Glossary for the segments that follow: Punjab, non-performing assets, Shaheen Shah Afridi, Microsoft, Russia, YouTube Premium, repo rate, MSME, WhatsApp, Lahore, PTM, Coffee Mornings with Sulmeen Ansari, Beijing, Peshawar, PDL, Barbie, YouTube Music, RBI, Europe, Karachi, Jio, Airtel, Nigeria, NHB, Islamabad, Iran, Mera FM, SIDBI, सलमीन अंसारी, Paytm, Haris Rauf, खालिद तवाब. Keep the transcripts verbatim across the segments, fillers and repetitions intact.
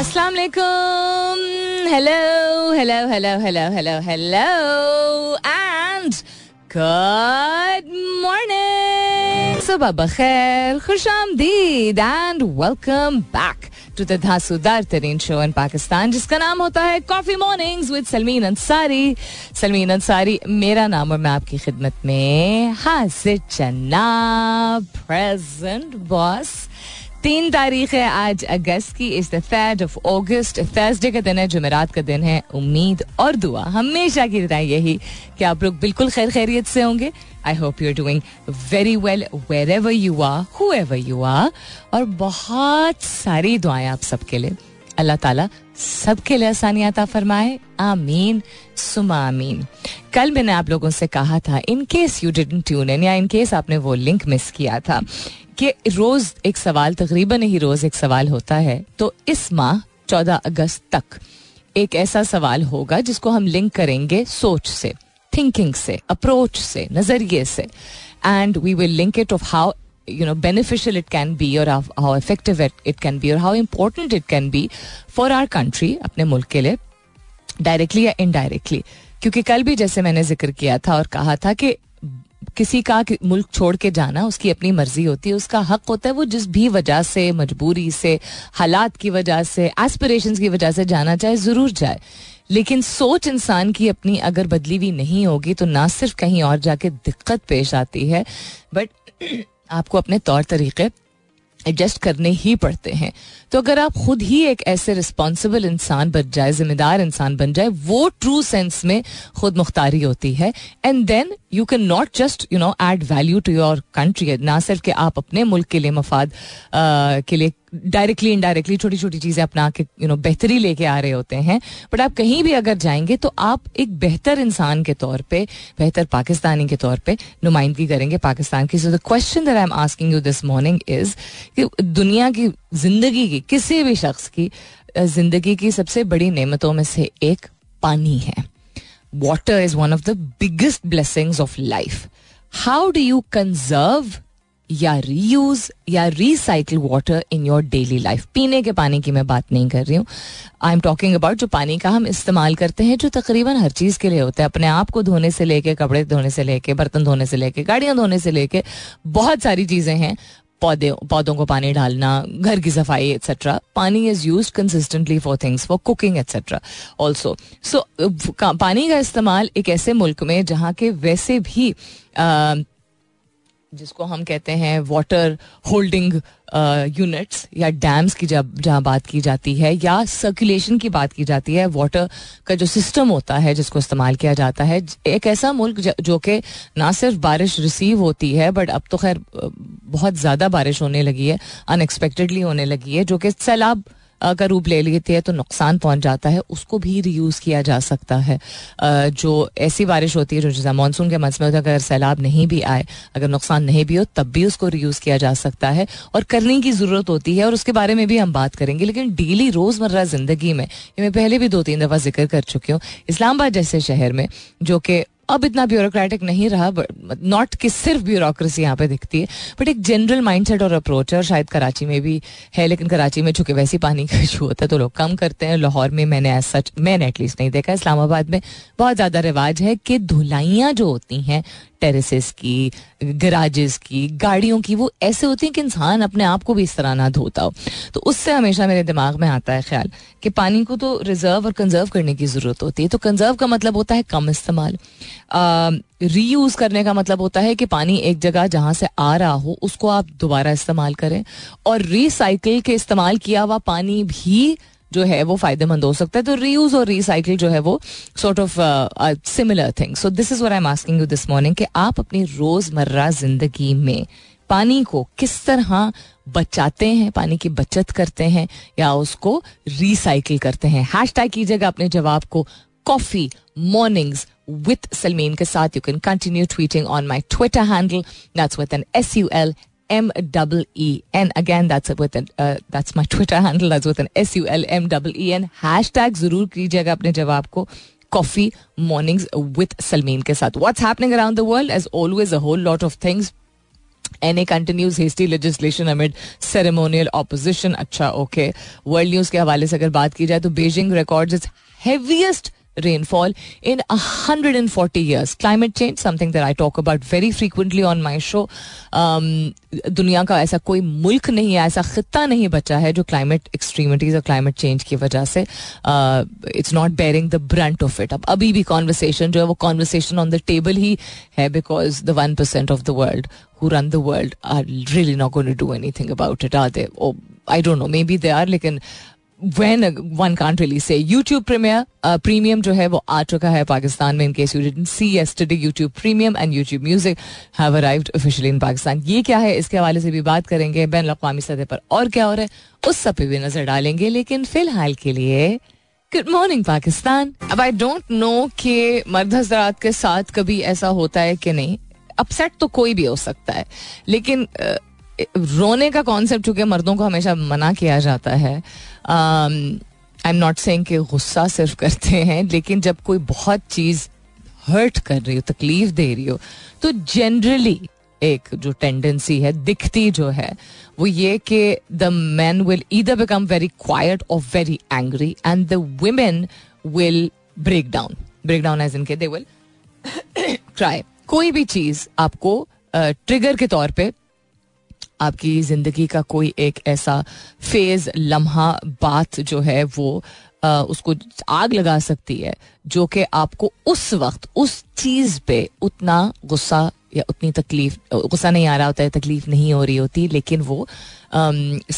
अस्सलाम वालेकुम, hello hello hello hello hello hello and good morning, सुबह बखैर, खुशामदीद and welcome back to the धांसूदार तरीन शो इन पाकिस्तान जिसका नाम होता है coffee mornings with सलमीन अंसारी. सलमीन अंसारी मेरा नाम और मैं आपकी खिदमत में हाजिर जनाब, प्रेजेंट बॉस. तीन तारीख है आज अगस्त की, is the third of August. Thursday का दिन है, जुमेरात का दिन है. उम्मीद और दुआ हमेशा की तरह यही कि आप लोग बिल्कुल खैर खैरियत से होंगे. I hope you are doing very well wherever you are, whoever you are. और बहुत सारी दुआएं आप सबके लिए. अल्लाह ताला सबके लिए आसानियात अता फरमाए, आमीन सुमा आमीन. कल मैंने आप लोगों से कहा था, in case you didn't tune in या इन केस आपने वो लिंक मिस किया था, कि रोज एक सवाल, तकरीबन ही रोज एक सवाल होता है. तो इस माह चौदह अगस्त तक एक ऐसा सवाल होगा जिसको हम लिंक करेंगे सोच से, थिंकिंग से, अप्रोच से, नजरिए से. And we will link it of how you know beneficial it can be or how, how effective it, it can be or how important it can be for our country, अपने मुल्क के लिए, directly या indirectly. क्योंकि कल भी जैसे मैंने जिक्र किया था और कहा था कि किसी का मुल्क छोड़ के जाना उसकी अपनी मर्जी होती है, उसका हक होता है. वो जिस भी वजह से, मजबूरी से, हालात की वजह से, एस्पिरेशंस की वजह से जाना चाहे ज़रूर जाए, लेकिन सोच इंसान की अपनी अगर बदली हुई नहीं होगी तो ना सिर्फ कहीं और जाके दिक्कत पेश आती है, बट आपको अपने तौर तरीके एडजस्ट करने ही पड़ते हैं. तो अगर आप खुद ही एक ऐसे रिस्पॉन्सिबल इंसान बन जाए, जिम्मेदार इंसान बन जाए, वो ट्रू सेंस में खुद मुख्तारी होती है. And then you can not just you know add value to your country. ना सिर्फ कि आप अपने मुल्क के लिए मफाद के लिए डायरेक्टली इनडायरेक्टली छोटी छोटी चीज़ें अपना के यू नो बेहतरी लेके आ रहे होते हैं, बट आप कहीं भी अगर जाएंगे तो आप एक बेहतर इंसान के तौर पे, बेहतर पाकिस्तानी के तौर पे नुमाइंदगी करेंगे पाकिस्तान की. So the question that I am asking you this morning is कि दुनिया की जिंदगी की, किसी भी शख्स की जिंदगी की सबसे बड़ी नेमतों में से एक पानी है. Water is one of the biggest blessings of life. How do you conserve या रीयूज या recycle water in your daily life? पीने के पानी की मैं बात नहीं कर रही हूँ, आई एम टॉकिंग अबाउट जो पानी का हम इस्तेमाल करते हैं, जो तकरीबन हर चीज़ के लिए होता है. अपने आप को धोने से लेके, कपड़े धोने से लेके, बर्तन धोने से लेके, गाड़ियाँ धोने से लेके, बहुत सारी चीज़ें हैं. पौधे पौधों को पानी डालना, घर की सफाई etcetera. Pani is used consistently for things, for cooking etcetera also. So पानी का इस्तेमाल एक ऐसे मुल्क में जहाँ के वैसे भी uh, जिसको हम कहते हैं वाटर होल्डिंग यूनिट्स या डैम्स की जब जहाँ बात की जाती है, या सर्कुलेशन की बात की जाती है, वाटर का जो सिस्टम होता है जिसको इस्तेमाल किया जाता है, एक ऐसा मुल्क जो कि ना सिर्फ बारिश रिसीव होती है, बट अब तो खैर बहुत ज़्यादा बारिश होने लगी है, अनएक्सपेक्टेडली होने लगी है, जो कि सैलाब का रूप ले लेती है तो नुकसान पहुंच जाता है, उसको भी रीयूज़ किया जा सकता है. जो ऐसी बारिश होती है जो मानसून के मौसम में, अगर सैलाब नहीं भी आए, अगर नुकसान नहीं भी हो, तब भी उसको रीयूज़ किया जा सकता है और करने की ज़रूरत होती है, और उसके बारे में भी हम बात करेंगे. लेकिन डेली रोज़मर्रा ज़िंदगी में, ये मैं पहले भी दो तीन दफ़ा जिक्र कर चुकी हूँ, इस्लामाबाद जैसे शहर में जो कि अब इतना ब्यूरोक्रेटिक नहीं रहा, नॉट कि सिर्फ ब्यूरोक्रेसी यहाँ पे दिखती है, बट एक जनरल माइंडसेट और अप्रोच है. और शायद कराची में भी है, लेकिन कराची में चूंकि वैसे पानी का इशू होता है तो लोग कम करते हैं. लाहौर में मैंने एज सच मैंने एटलीस्ट नहीं देखा. इस्लामाबाद में बहुत ज़्यादा रिवाज है कि धुलाइयाँ जो होती हैं टेरेसेस की, गराजेस की, गाड़ियों की, वो ऐसे होती हैं कि इंसान अपने आप को भी इस तरह ना धोता हो. तो उससे हमेशा मेरे दिमाग में आता है ख्याल कि पानी को तो रिजर्व और कंजर्व करने की ज़रूरत होती है. तो कंजर्व का मतलब होता है कम इस्तेमाल, रीयूज़ करने का मतलब होता है कि पानी एक जगह जहाँ से आ रहा हो उसको आप दोबारा इस्तेमाल करें, और रिसाइकिल के इस्तेमाल किया हुआ पानी भी जो है वो फ़ायदेमंद हो सकता है. तो रीयूज़ और रिसाइकिल जो है वो sort of similar thing. So this is what I am asking you this morning कि आप अपनी रोज़मर्रा ज़िंदगी में पानी को किस तरह बचाते हैं, पानी की बचत करते हैं या उसको रिसाइकिल करते हैं. हैशटैग कीजिएगा अपने जवाब को कॉफ़ी मॉर्निंग्स विद सलमीन के साथ. You can continue tweeting on my Twitter handle, that's with N S U L M double E N. Again, that's with an uh, that's my Twitter handle. That's with an S U L M double E N. Hashtag जरूर कीजिएगा अपने जवाब को Coffee Mornings with Sulmeen के साथ. What's happening around the world? As always, a whole lot of things. N A continues hasty legislation amid ceremonial opposition. अच्छा okay. World news के हवाले से अगर बात की जाए तो Beijing records it's heaviest rainfall in one hundred forty years. Climate change, something that I talk about very frequently on my show. Um, दुनिया का ऐसा कोई मुल्क नहीं है, ऐसा खित्ता नहीं बचा है जो climate extremities और climate change की वजह से uh, it's not bearing the brunt of it. अब अभी भी conversation जो है वो conversation on the table ही है because the one percent of the world who run the world are really not going to do anything about it, are they? Or I don't know, maybe they are, लेकिन when one can't really say. YouTube Premier, uh, Premium जो है वो आ चुका है पाकिस्तान में. In case you didn't see yesterday, YouTube Premium and YouTube Music have arrived officially in Pakistan. ये क्या है, इसके हवाले से भी बात करेंगे. बैनुल-अक़वामी सतह पर और क्या हो रहा है उस सब पे भी नजर डालेंगे, लेकिन फिलहाल के लिए गुड मॉर्निंग पाकिस्तान. अब आई डोंट नो कि मर्द हज़रात के साथ कभी ऐसा होता है कि नहीं, अपसेट तो कोई भी हो सकता है, लेकिन uh, रोने का कॉन्सेप्ट चूंकि मर्दों को हमेशा मना किया जाता है. आई एम नॉट सेइंग कि गुस्सा सिर्फ करते हैं, लेकिन जब कोई बहुत चीज़ हर्ट कर रही हो, तकलीफ दे रही हो, तो जनरली एक जो टेंडेंसी है दिखती जो है वो ये कि the man will either become very quite और very angry and the women will break down. Break down as in के दे विल ट्राई. कोई भी चीज़ आपको ट्रिगर uh, के तौर पर आपकी जिंदगी का कोई एक ऐसा फेज, लम्हा, बात जो है वो आ, उसको आग लगा सकती है जो कि आपको उस वक्त उस चीज़ पे उतना गुस्सा या उतनी तकलीफ, गुस्सा नहीं आ रहा होता है, तकलीफ नहीं हो रही होती, लेकिन वो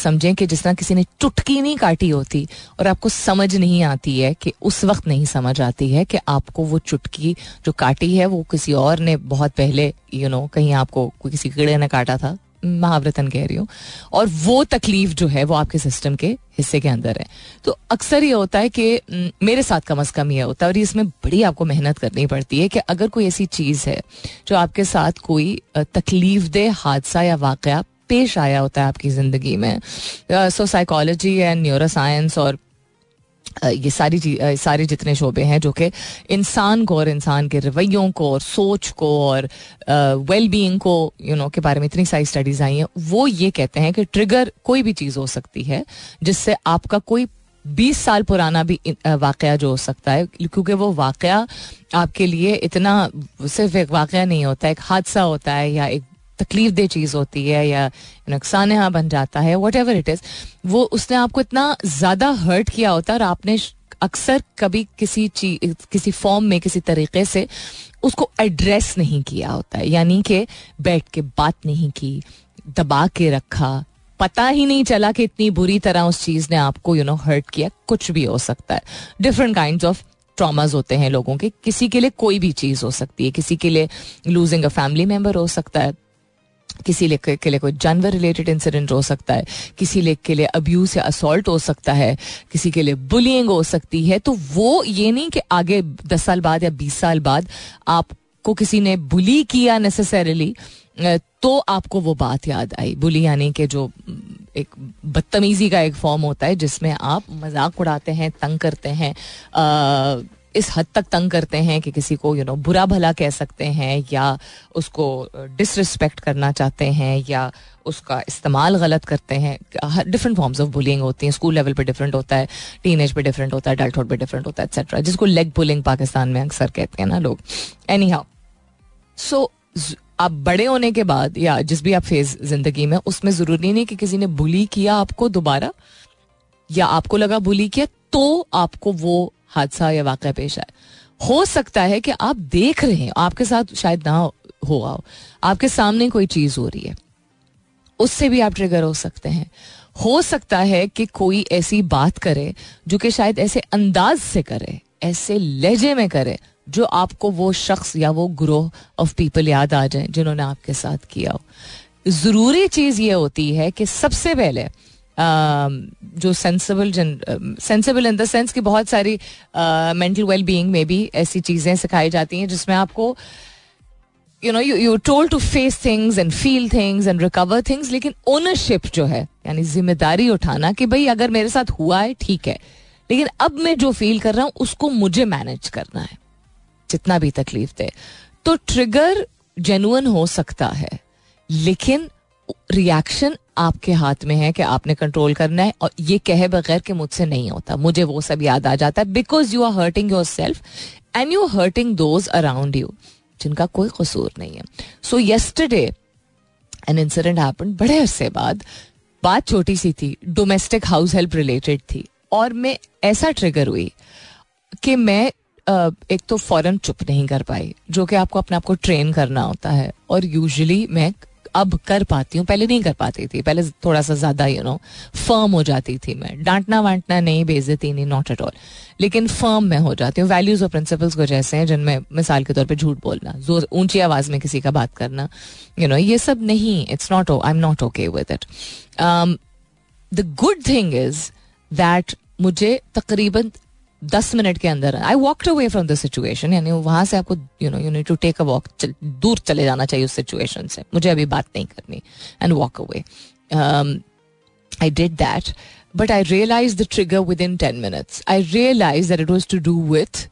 समझें कि जिस तरह किसी ने चुटकी नहीं काटी होती और आपको समझ नहीं आती है कि उस वक्त नहीं समझ आती है कि आपको वो चुटकी जो काटी है वो किसी और ने बहुत पहले, यू नो, कहीं आपको किसी कीड़े ने काटा था, महावरतन कह रही हूँ, और वो तकलीफ जो है वो आपके सिस्टम के हिस्से के अंदर है. तो अक्सर ये होता है कि मेरे साथ कम अज़ कम ये होता है, और इसमें बड़ी आपको मेहनत करनी पड़ती है कि अगर कोई ऐसी चीज़ है जो आपके साथ कोई तकलीफ दे हादसा या वाक़या पेश आया होता है आपकी ज़िंदगी में. So psychology and neuroscience और ये सारी सारे जितने शोबे हैं जो कि इंसान को और इंसान के रवैयों को और सोच को और वेलबींग को, यू नो, के बारे में इतनी सारी स्टडीज आई हैं, वो ये कहते हैं कि ट्रिगर कोई भी चीज़ हो सकती है जिससे आपका कोई बीस साल पुराना भी वाकया जो हो सकता है, क्योंकि वो वाकया आपके लिए इतना सिर्फ एक वाकया नहीं होता, एक हादसा होता है या एक तकलीफ दे चीज़ होती है या नुकसान यहाँ बन जाता है, वट एवर इट इज़. वो उसने आपको इतना ज़्यादा हर्ट किया होता है और आपने अक्सर कभी किसी चीज, किसी फॉर्म में, किसी तरीके से उसको एड्रेस नहीं किया होता है, यानी कि बैठ के बात नहीं की, दबा के रखा, पता ही नहीं चला कि इतनी बुरी तरह उस चीज़ ने आपको, यू नो, हर्ट किया. कुछ भी हो सकता है, डिफरेंट काइंड्स ऑफ ट्रॉमास होते हैं लोगों के. किसी के लिए कोई भी चीज़ हो सकती है, किसी के लिए लूजिंग अ फैमिली मेम्बर हो सकता है, किसी लिए के लिए कोई जानवर रिलेटेड इंसिडेंट हो सकता है, किसी लिए के लिए अब्यूज़ या असॉल्ट हो सकता है, किसी के लिए बुलिंग हो सकती है. तो वो ये नहीं कि आगे दस साल बाद या बीस साल बाद आपको किसी ने बुली किया नेसेसरली तो आपको वो बात याद आई. बुली यानी कि जो एक बदतमीजी का एक फॉर्म होता है जिसमें आप मजाक उड़ाते हैं, तंग करते हैं, आ, इस हद तक तंग करते हैं कि किसी को, यू नो, बुरा भला कह सकते हैं या उसको डिसरिस्पेक्ट करना चाहते हैं या उसका इस्तेमाल गलत करते हैं. डिफरेंट फॉर्म्स ऑफ बुलिंग होती हैं. स्कूल लेवल पे डिफरेंट होता है, टीनेज पे डिफरेंट होता है, अडल्टहुड पे डिफरेंट होता है, एक्सेट्रा, जिसको लेग बुलिंग पाकिस्तान में अक्सर कहते हैं ना लोग. एनी हाउ, सो आप बड़े होने के बाद या जिस भी आप फेज जिंदगी में, उसमें ज़रूरी नहीं कि किसी ने बुली किया आपको दोबारा या आपको लगा बुली किया तो आपको वो हादसा या वाक़या पेश आए. हो सकता है कि आप देख रहे हैं, आपके साथ शायद ना हो, आओ आपके सामने कोई चीज़ हो रही है, उससे भी आप ट्रिगर हो सकते हैं. हो सकता है कि कोई ऐसी बात करे जो कि शायद ऐसे अंदाज से करे, ऐसे लहजे में करे जो आपको वो शख्स या वो ग्रोह ऑफ पीपल याद आ जाए जिन्होंने आपके साथ किया हो. ज़रूरी चीज़ ये होती है कि सबसे पहले जो sensible sensible in the sense कि बहुत सारी मेंटल वेल बीइंग में भी ऐसी चीज़ें सिखाई जाती हैं जिसमें आपको, you know, you you told to face things and feel things and recover things, लेकिन ओनरशिप जो है, यानी जिम्मेदारी उठाना कि भाई अगर मेरे साथ हुआ है ठीक है, लेकिन अब मैं जो फील कर रहा हूँ उसको मुझे मैनेज करना है जितना भी तकलीफ दे. तो ट्रिगर जेन्युइन हो सकता है, लेकिन रिएक्शन आपके हाथ में है कि आपने कंट्रोल करना है, और ये कहे बगैर कि मुझसे नहीं होता, मुझे वो सब याद आ जाता है, because you are hurting yourself and you are hurting those around you जिनका कोई कसूर नहीं है. So yesterday an incident happened, बड़े अरसे बाद, बात छोटी सी थी, डोमेस्टिक हाउस हेल्प रिलेटेड थी, और मैं ऐसा ट्रिगर हुई कि मैं एक तो फौरन चुप नहीं कर पाई, जो कि आपको अपने आप को ट्रेन करना होता है, और यूजुअली मैं अब कर पाती हूँ, पहले नहीं कर पाती थी, पहले थोड़ा सा ज़्यादा यू नो फर्म हो जाती थी मैं, डांटना वांटना नहीं, बेइज्जती नहीं, नॉट एट ऑल, लेकिन फर्म मैं हो जाती हूँ. वैल्यूज़ और प्रिंसिपल्स को जैसे हैं जिनमें मिसाल के तौर पे झूठ बोलना, जोर ऊंची आवाज़ में किसी का बात करना, यू नो ये सब नहीं, it's not, I am not okay with it. The good thing is that मुझे तकरीबन दस मिनट के अंदर I walked away from the situation, यानी वहाँ से आपको you know you need to take a walk, दूर चले जाना चाहिए उस सिचुएशन से, मुझे अभी बात नहीं करनी, and walk away. I did that, but I realise the trigger within ten minutes. I realise that it was to do with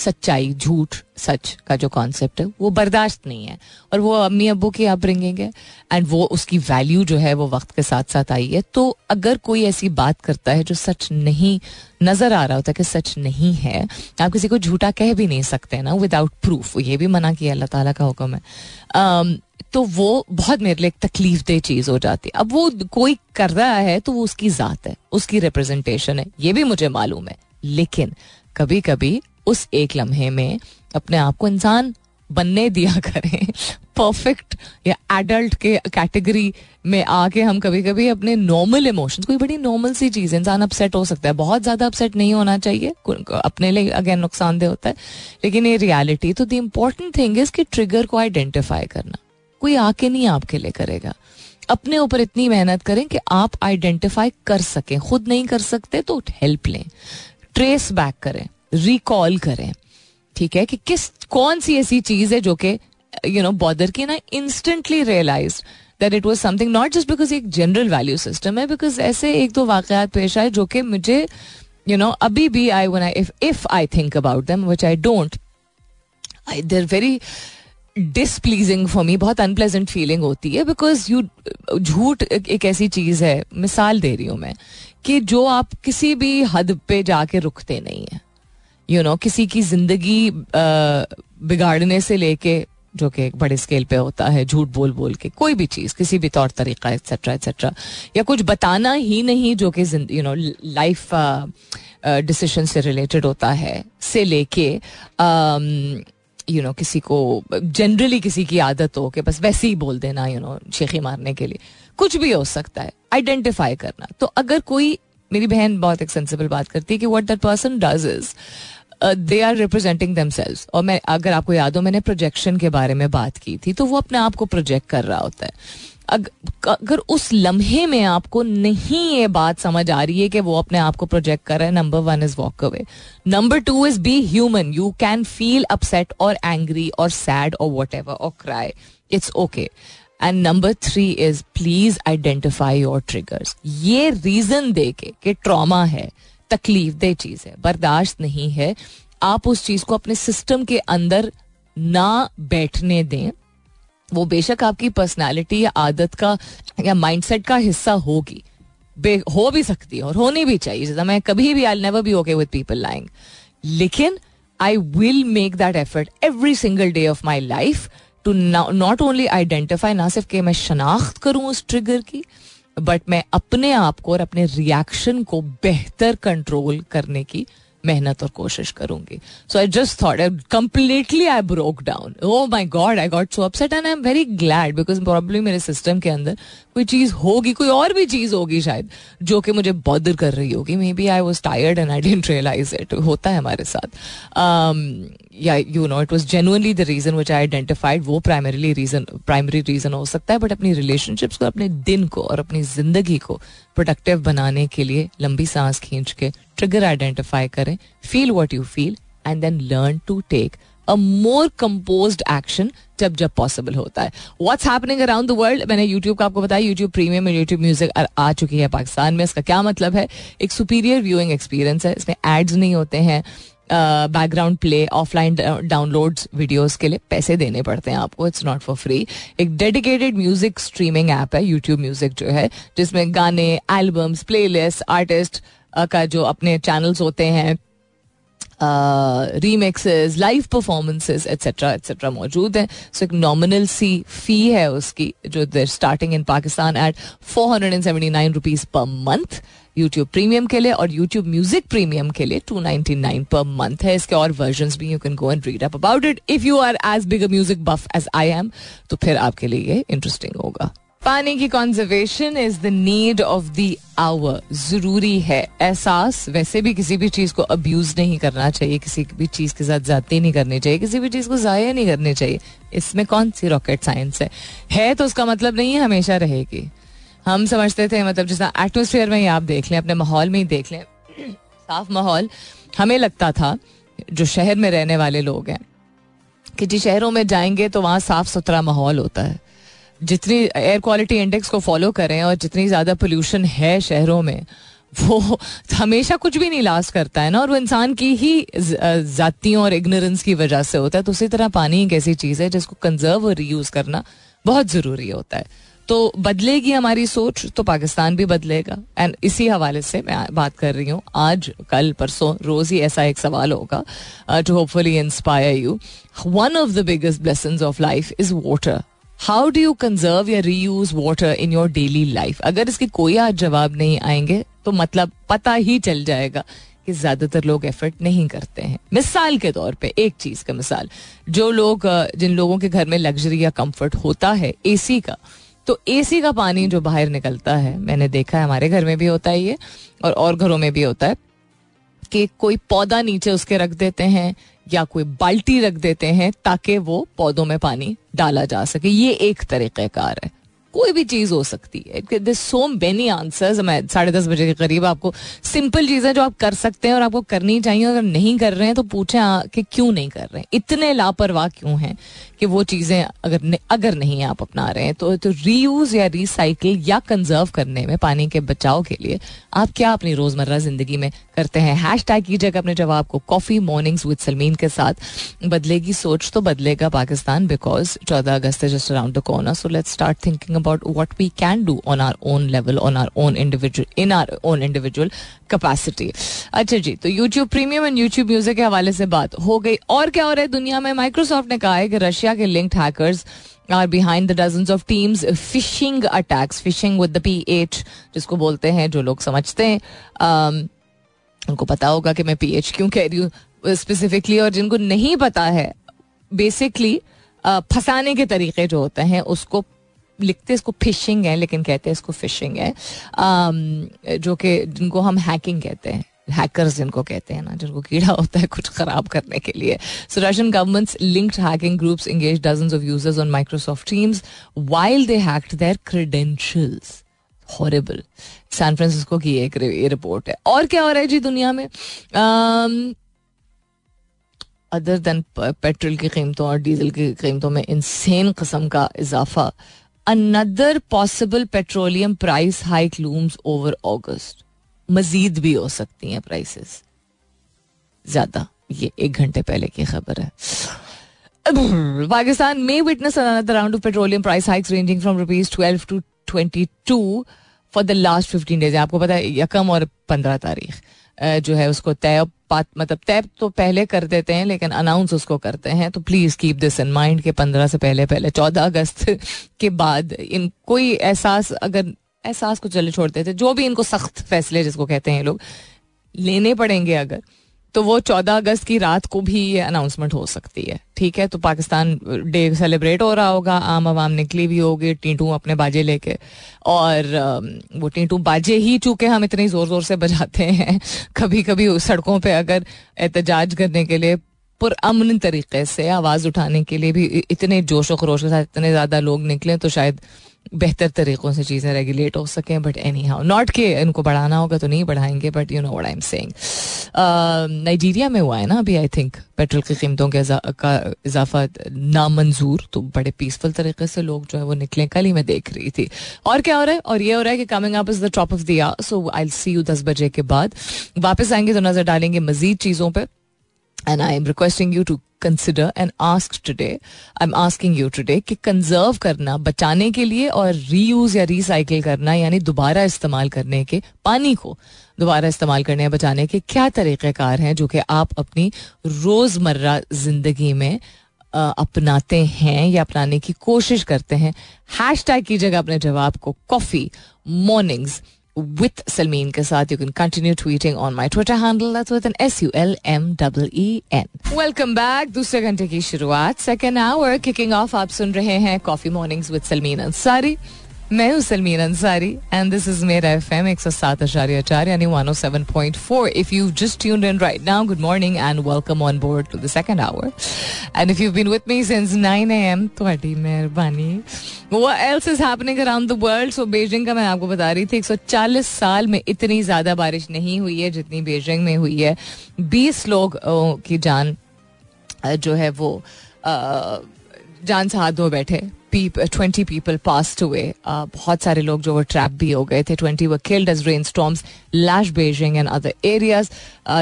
सच्चाई, झूठ सच का जो कॉन्सेप्ट है वो बर्दाश्त नहीं है, और वो अम्मी अब्बू की अपब्रिंगिंग है, एंड वो उसकी वैल्यू जो है वो वक्त के साथ साथ आई है. तो अगर कोई ऐसी बात करता है जो सच नहीं नज़र आ रहा होता कि सच नहीं है, आप किसी को झूठा कह भी नहीं सकते ना विदाउट प्रूफ, ये भी मना किया अल्लाह ताला का हुक्म है. um, तो वो बहुत मेरे लिए एक तकलीफदेह चीज़ हो जाती है. अब वो कोई कर रहा है तो वो उसकी ज़ात है, उसकी रिप्रेजेंटेशन है, ये भी मुझे मालूम है, लेकिन कभी कभी उस एक लम्हे में अपने आप को इंसान बनने दिया करें. परफेक्ट या एडल्ट के कैटेगरी में आके हम कभी कभी अपने नॉर्मल इमोशंस, कोई बड़ी नॉर्मल सी चीज़, इंसान अपसेट हो सकता है, बहुत ज़्यादा अपसेट नहीं होना चाहिए, अपने लिए अगेन नुकसानदेह होता है, लेकिन ये रियलिटी. तो द इम्पॉर्टेंट थिंग इज़ कि ट्रिगर को आइडेंटिफाई करना, कोई आके नहीं आपके लिए करेगा, अपने ऊपर इतनी मेहनत करें कि आप आइडेंटिफाई कर सकें, खुद नहीं कर सकते तो हेल्प लें, ट्रेस बैक करें, रिकॉल करें, ठीक है, कि किस कौन सी ऐसी चीज़ है जो कि यू नो बॉदर की ना. Instantly realise that it was something, not just because एक जनरल वैल्यू सिस्टम है, बिकॉज ऐसे एक दो वाक़यात पेश आए जो कि मुझे यू नो अभी भी I one I if if I think about them, which I don't, I there very displeasing for me, बहुत अनप्लेजेंट फीलिंग होती है, बिकॉज यू झूठ एक ऐसी चीज़ है, मिसाल दे रही हूँ मैं, कि जो आप किसी भी हद पे जाके रुकते नहीं हैं, यू you नो know, किसी की जिंदगी बिगाड़ने से लेके, जो कि एक बड़े स्केल पे होता है, झूठ बोल बोल के कोई भी चीज़, किसी भी तौर तरीका, एक्सेट्रा एक्सेट्रा, या कुछ बताना ही नहीं जो कि यू नो लाइफ डिसीजन से रिलेटेड होता है, से लेके यू नो किसी को जनरली किसी की आदत हो कि बस वैसे ही बोल देना, यू नो शेखी मारने के लिए, कुछ भी हो सकता है, आइडेंटिफाई करना. तो अगर कोई, मेरी बहन बहुत एक सेंसिबल बात करती है कि what that person does is they are representing themselves, और मैं, अगर आपको याद हो मैंने प्रोजेक्शन के बारे में बात की थी, तो वो अपने आप को प्रोजेक्ट कर रहा होता है. अग, अगर उस लम्हे में आपको नहीं ये बात समझ आ रही है कि वो अपने आप को प्रोजेक्ट कर रहा है, number one is walk away, number two is be human, you can feel upset और एंग्री और सैड और व्हाटएवर और cry, it's okay, and number three is please identify your triggers. ये रीजन दे के कि ट्रॉमा है, तकलीफ दे चीज़ है, बर्दाश्त नहीं है, आप उस चीज़ को अपने सिस्टम के अंदर ना बैठने दें. वो बेशक आपकी पर्सनालिटी या आदत का या माइंडसेट का हिस्सा होगी, बे हो भी सकती है और होनी भी चाहिए, जैसा मैं कभी भी I never be okay with people lying, लेकिन I will make that effort every single day of my life to not only identify, ना सिर्फ कि मैं शनाख्त करूँ उस ट्रिगर की, बट मैं अपने आप को और अपने रिएक्शन को बेहतर कंट्रोल करने की मेहनत और कोशिश करूंगी. So I just thought, completely I broke down, oh my God, I got so upset, and I am very glad, because problem मेरे सिस्टम के अंदर कोई चीज़ होगी, कोई और भी चीज़ होगी शायद जो कि मुझे बॉदर कर रही होगी, maybe I was tired and I didn't realise it, होता है हमारे साथ, या you know it was genuinely the reason which I identified, वो प्राइमरीली रीज़न प्राइमरी रीज़न हो सकता है, बट अपनी रिलेशनशिप्स को, अपने दिन को और अपनी ज़िंदगी को प्रोडक्टिव बनाने के लिए लंबी सांस खींच के ट्रिगर आइडेंटिफाई करें, feel what you feel, and then learn to take a more composed action जब जब पॉसिबल होता है. What's happening around the world, मैंने यूट्यूब का आपको बताया, यूट्यूब प्रीमियम और यूट्यूब म्यूजिक आ चुकी है पाकिस्तान में. इसका क्या मतलब है? एक सुपीरियर व्यूइंग एक्सपीरियंस है, इसमें एड्स नहीं होते हैं, background play, offline downloads, videos के लिए पैसे देने पड़ते हैं आपको. It's not for free. एक डेडिकेटेड म्यूजिक स्ट्रीमिंग ऐप है यूट्यूब म्यूजिक जो है, जिसमें गाने, एल्बम्स, प्लेलिस्ट, आर्टिस्ट का जो अपने चैनल्स होते हैं, remixes, live performances etcetera etcetera मौजूद हैं. सो एक नॉमिनल सी फी है उसकी, जो they're starting in Pakistan at four hundred and seventy nine rupees per month YouTube premium के लिए, और यूट्यूब म्यूजिक प्रीमियम के लिए two ninety nine per month है. इसके और वर्जन्स भी, you can go and read up about it if you are as big a music buff as I am, तो फिर आपके लिए ये इंटरेस्टिंग होगा. पानी की conservation is the need of the hour, जरूरी है एहसास. वैसे भी किसी भी चीज़ को अब्यूज नहीं करना चाहिए, किसी भी चीज़ के साथ जाती नहीं करनी चाहिए, किसी भी चीज़ को ज़ाया नहीं करनी चाहिए. इसमें कौन सी रॉकेट साइंस है है तो उसका मतलब नहीं है हमेशा रहेगी. हम समझते थे, मतलब जिसना एटमोसफियर में ही आप देख लें, अपने माहौल में ही देख लें, साफ माहौल. हमें लगता था, जो शहर में रहने वाले लोग हैं, कि जी शहरों में जाएंगे तो वहाँ साफ सुथरा माहौल होता है. जितनी एयर क्वालिटी इंडेक्स को फॉलो करें और जितनी ज़्यादा पोल्यूशन है शहरों में, वो हमेशा कुछ भी नहीं लास्ट करता है ना, और वो इंसान की ही जातियों और इग्नोरेंस की वजह से होता है. तो उसी तरह पानी एक ऐसी चीज़ है जिसको कंजर्व और रीयूज़ करना बहुत ज़रूरी होता है. तो बदलेगी हमारी सोच तो पाकिस्तान भी बदलेगा. एंड इसी हवाले से मैं बात कर रही हूँ आज, कल, परसों, रोज़ ही ऐसा एक सवाल होगा to hopefully inspire you. One of the biggest blessings of life is water. How do you conserve या reuse water in your daily life? अगर इसके कोई आज जवाब नहीं आएंगे तो मतलब पता ही चल जाएगा कि ज्यादातर लोग एफर्ट नहीं करते हैं. मिसाल के तौर पे, एक चीज का मिसाल, जो लोग, जिन लोगों के घर में लग्जरी या कंफर्ट होता है एसी का, तो एसी का पानी जो बाहर निकलता है, मैंने देखा है हमारे घर में भी होता है ये और और घरों में भी होता है, कि कोई पौधा नीचे उसके रख देते हैं या कोई बाल्टी रख देते हैं ताकि वो पौधों में पानी डाला जा सके. ये एक तरीक़ेकार है. कोई भी चीज़ हो सकती है. There so many answers. मैं साढ़े दस बजे के करीब आपको सिंपल चीज़ें जो आप कर सकते हैं और आपको करनी चाहिए, अगर नहीं कर रहे हैं तो पूछें कि क्यों नहीं कर रहे हैं, इतने लापरवाह क्यों हैं कि वो चीज़ें अगर न, अगर नहीं आप अपना रहे हैं तो, तो रीयूज़ या रिसाइकिल या कंजर्व करने में, पानी के बचाव के लिए आप क्या अपनी रोज़मर्रा ज़िंदगी में करते हैं? हैश टैग कीजिएगा अपने जवाब को कॉफ़ी मॉर्निंग्स विद सलमीन के साथ. बदलेगी सोच तो बदलेगा पाकिस्तान, बिकॉज चौदह अगस्त is just around the corner. So let's start thinking about what we can do on our own level, on our own individual, in our own individual capacity. अच्छा जी, तो YouTube Premium और YouTube Music के हवाले से बात हो गई. और क्या हो रहा है दुनिया में? माइक्रोसॉफ्ट ने कहा है कि रशिया के linked hackers are behind the dozens of teams phishing attacks, phishing with the P H जिसको बोलते हैं, जो लोग समझते हैं, um, उनको पता होगा कि मैं P H क्यों कह रही हूँ स्पेसिफिकली, और जिनको नहीं पता है, बेसिकली फंसाने के तरीके जो होते हैं, उसको लिखते इसको फिशिंग है लेकिन कहते हैं इसको फिशिंग है, जो कि जिनको हम हैकिंग कहते हैं, हैकर्स जिनको कहते हैं ना, जिनको कीड़ा होता है कुछ ख़राब करने के लिए. So Russian governments linked hacking groups engage dozens of users on Microsoft Teams while they hacked their credentials. Horrible. San Francisco की एक रिपोर्ट है. और क्या हो रहा है जी दुनिया में? um, अदर देन पेट्रोल की कीमतों और डीजल की कीमतों में इंसेन किस्म का इजाफा. Another possible petroleum price hike looms over August. मजीद भी हो सकती हैं प्राइसेस ज्यादा. ये एक घंटे पहले की खबर है. Pakistan may witness another round of petroleum price hikes ranging from rupees twelve to twenty-two for the last fifteen days. आपको पता है यकम और पंद्रह तारीख जो है उसको तय, मतलब तय तो पहले कर देते हैं लेकिन अनाउंस उसको करते हैं. तो please keep this in mind कि पंद्रह से पहले पहले चौदह अगस्त के बाद इन कोई एहसास, अगर एहसास को चले छोड़ते थे, जो भी इनको सख्त फैसले जिसको कहते हैं लोग लेने पड़ेंगे अगर, तो वो चौदह अगस्त की रात को भी ये अनाउंसमेंट हो सकती है. ठीक है, तो पाकिस्तान डे सेलिब्रेट हो रहा होगा, आम आवाम निकली भी होगी टींटू अपने बाजे लेके, और वो टींटू बाजे ही चूँकि हम इतने ज़ोर ज़ोर से बजाते हैं, कभी कभी सड़कों पे अगर एहतजाज करने के लिए पुरअमन तरीके से आवाज़ उठाने के लिए भी इतने जोश व खरोश के साथ इतने ज़्यादा लोग निकलें तो शायद बेहतर तरीक़ों से चीज़ें रेगुलेट हो सकें. बट एनी हाउ, नॉट के इनको बढ़ाना होगा तो नहीं बढ़ाएंगे, but you know what I am saying. Nigeria में हुआ है ना अभी, आई थिंक पेट्रोल की कीमतों के का इजाफा नामंजूर, तो बड़े पीसफुल तरीके से लोग जो है वो निकले. कल ही मैं देख रही थी. और क्या हो रहा है? और ये हो रहा है कि coming up is the top of the hour. So I will see you दस बजे के बाद. वापस आएंगे तो नज़र डालेंगे मज़ीद चीज़ों पर. And I am requesting you to consider and ask today. I'm asking you today कि कंजर्व करना, बचाने के लिए और रीयूज या रिसाइकिल करना, यानी दोबारा इस्तेमाल करने के, पानी को दोबारा इस्तेमाल करने या बचाने के क्या तरीक़ेकार हैं जो कि आप अपनी रोज़मर्रा जिंदगी में अपनाते हैं या अपनाने की कोशिश करते हैं. हैश टैग कीजिएगा अपने जवाब को coffee mornings with Sulmeen ke saath. You can continue tweeting on my Twitter handle, that's with an S U L M E E N. Welcome back. दूसरे घंटे की शुरुआत, second hour kicking off. आप सुन रहे हैं Coffee Mornings with Sulmeen Ansari. मैं हूँ Sulmeen Ansari and this is Mera F M one oh seven point four यानी one oh seven point four. If you've just tuned in right now, good morning and welcome on board to the second hour. And if you've been with me since nine a m, तुम्हारी मेहरबानी. What else is happening around the world? So Beijing का मैं आपको बता रही थी, एक सौ चालीस साल में इतनी ज़्यादा बारिश नहीं हुई है जितनी Beijing में हुई है. बीस लोग की जान जो है वो जान से हाथ धो बैठे. ट्वेंटी पीपल पास्ट हुए, बहुत सारे लोग जो वो ट्रैप भी हो गए थे. Twenty were killed as rain storms lash Beijing and other areas.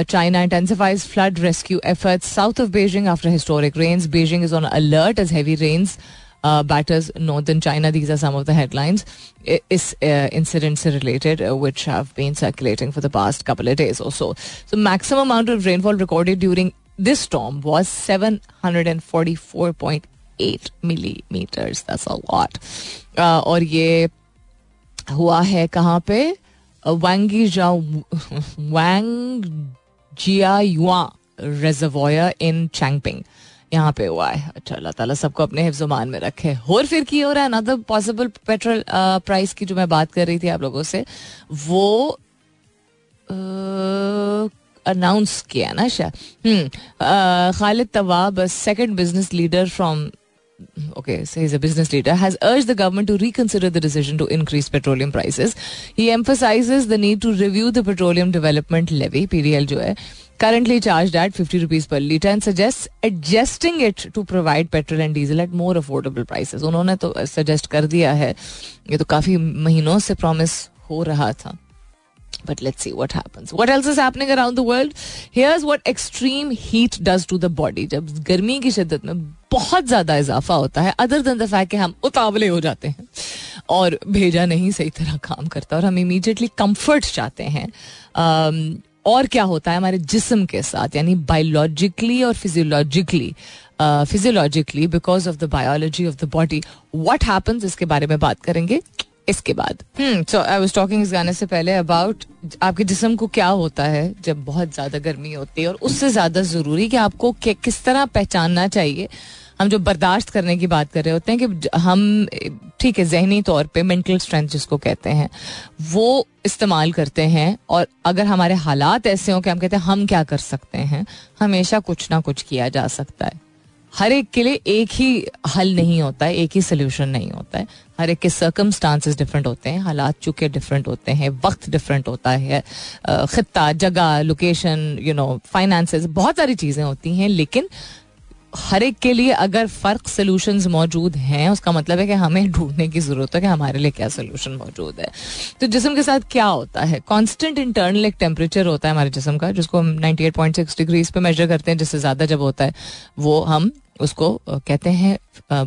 China intensifies flood rescue efforts south of Beijing after historic rains. Beijing is on alert as heavy rains batters northern China. These are some of the headlines इस incident से related which have been circulating for the past couple of days also. So maximum amount of rainfall recorded during this storm was seven hundred forty four point eight millimeters. That's a lot. Uh, और ये हुआ है कहाँ पे? वांगीजा वांगजियायुआ reservoir इन चैंगपिंग, यहाँ पे हुआ है. अच्छा, अल्लाह ताला सबको अपने हिफ्ज़-ओ-मान में रखे. और फिर की हो रहा है अनदर पॉसिबल पेट्रोल प्राइस की जो मैं बात कर रही थी आप लोगों से, वो uh, अनाउंस किया ना शायद. खालिद तवाब, second business leader from okay, so he's a business leader, has urged the government to reconsider the decision to increase petroleum prices. He emphasizes the need to review the petroleum development levy, P D L जो है, currently charged at fifty rupees per litre and suggests adjusting it to provide petrol and diesel at more affordable prices. उन्होंने तो suggest कर दिया है, ये तो काफी महीनों से promise हो रहा था. But let's see what happens. What else is happening around the world? Here's what extreme heat does to the body. जब गर्मी की शिद्दत में बहुत ज़्यादा इजाफा होता है, other than the fact कि हम उतावले हो जाते हैं और भेजा नहीं सही तरह काम करता और हम immediately comfort चाहते हैं, um, और क्या होता है हमारे जिस्म के साथ, यानी biologically और physiologically. Uh, physiologically because of the biology of the body, what happens, इसके बारे में बात करेंगे इसके बाद. सो आई वाज टॉकिंग इस गाने से पहले अबाउट आपके जिस्म को क्या होता है जब बहुत ज़्यादा गर्मी होती है, और उससे ज़्यादा ज़रूरी कि आपको किस तरह पहचानना चाहिए. हम जो बर्दाश्त करने की बात कर रहे होते हैं कि हम, ठीक है, जहनी तौर पे मेंटल स्ट्रेंथ जिसको कहते हैं वो इस्तेमाल करते हैं, और अगर हमारे हालात ऐसे हों कि हम कहते हैं हम क्या कर सकते हैं, हमेशा कुछ ना कुछ किया जा सकता है. हर एक के लिए एक ही हल नहीं होता है, एक ही सोल्यूशन नहीं होता है. हर एक के सर्कमस्टांसेस डिफरेंट होते हैं, हालात चूँकि डिफरेंट होते हैं, वक्त डिफरेंट होता है, ख़ित्ता, जगह, लोकेशन, यू नो, फाइनेंसेस, बहुत सारी चीज़ें होती हैं. लेकिन हर एक के लिए अगर फ़र्क सोल्यूशंस मौजूद हैं, उसका मतलब है कि हमें ढूंढने की ज़रूरत है कि हमारे लिए क्या सोल्यूशन मौजूद है. तो जिस्म के साथ क्या होता है? कांस्टेंट इंटरनल एक टेम्परेचर होता है हमारे जिस्म का जिसको हम ninety eight point six degrees पे मेजर करते हैं. जिससे ज़्यादा जब होता है वो हम उसको कहते हैं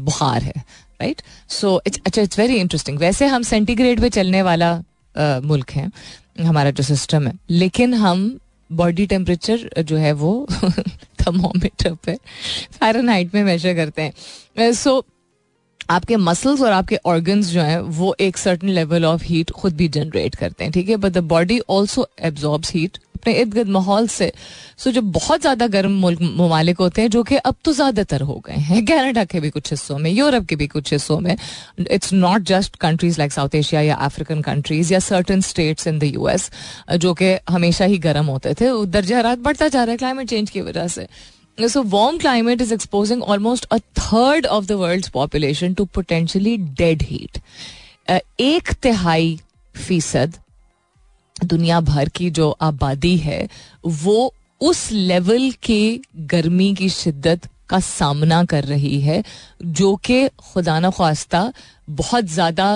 बुखार है, राइट. सो इट्स अच्छा, इट्स वेरी इंटरेस्टिंग. वैसे हम सेंटीग्रेड पे चलने वाला मुल्क है, हमारा जो सिस्टम है, लेकिन हम बॉडी टेम्परेचर जो है वो थर्मोमीटर पे फ़ारेनहाइट में मेजर करते हैं. सो so, आपके मसल्स और आपके ऑर्गन्स जो हैं वो एक सर्टन लेवल ऑफ हीट खुद भी जनरेट करते हैं, ठीक है. But the body also absorbs heat अपने इर्द गिर्द माहौल से. सो so, जो बहुत ज़्यादा गर्म मुल्क ममालिक होते हैं, जो कि अब तो ज़्यादातर हो गए हैं, कैनेडा के भी कुछ हिस्सों में, यूरोप के भी कुछ हिस्सों में, it's not just countries like South Asia या अफ्रीकन कंट्रीज़ या certain states in the US जो कि हमेशा ही गर्म होते थे, दर्जा हरारत बढ़ता जा रहा है क्लाइमेट चेंज की वजह से. So warm climate is exposing almost a third of the world's population to potentially dead heat. एक तिहाई फीसद दुनिया भर की जो आबादी है वो उस लेवल के गर्मी की शिद्दत का सामना कर रही है जो कि खुदा न ख्वास्ता बहुत ज़्यादा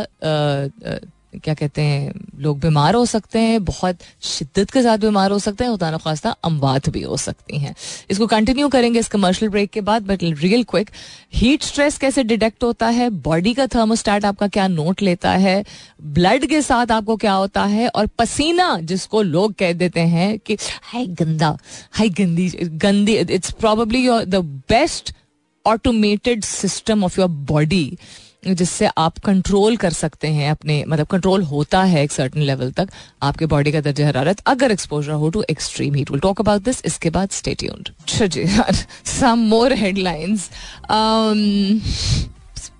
क्या कहते हैं, लोग बीमार हो सकते हैं, बहुत शिद्दत के साथ बीमार हो सकते हैं, खुदा न खास्ता अमवात भी हो सकती हैं. इसको कंटिन्यू करेंगे इस कमर्शियल ब्रेक के बाद. But real quick, heat stress कैसे डिटेक्ट होता है, बॉडी का थर्मोस्टेट आपका क्या नोट लेता है, ब्लड के साथ आपको क्या होता है, और पसीना जिसको लोग कह देते हैं कि हाय गंदा, हाय गंदी गंदी, it's probably your the best automated system of your body जिससे आप कंट्रोल कर सकते हैं अपने, मतलब कंट्रोल होता है एक सर्टन लेवल तक आपके बॉडी का दर्जा हरारत अगर एक्सपोजर हो to extreme heat. Will talk about this इसके बाद. Stay tuned. अच्छा जी यार, सम मोर हेडलाइंस.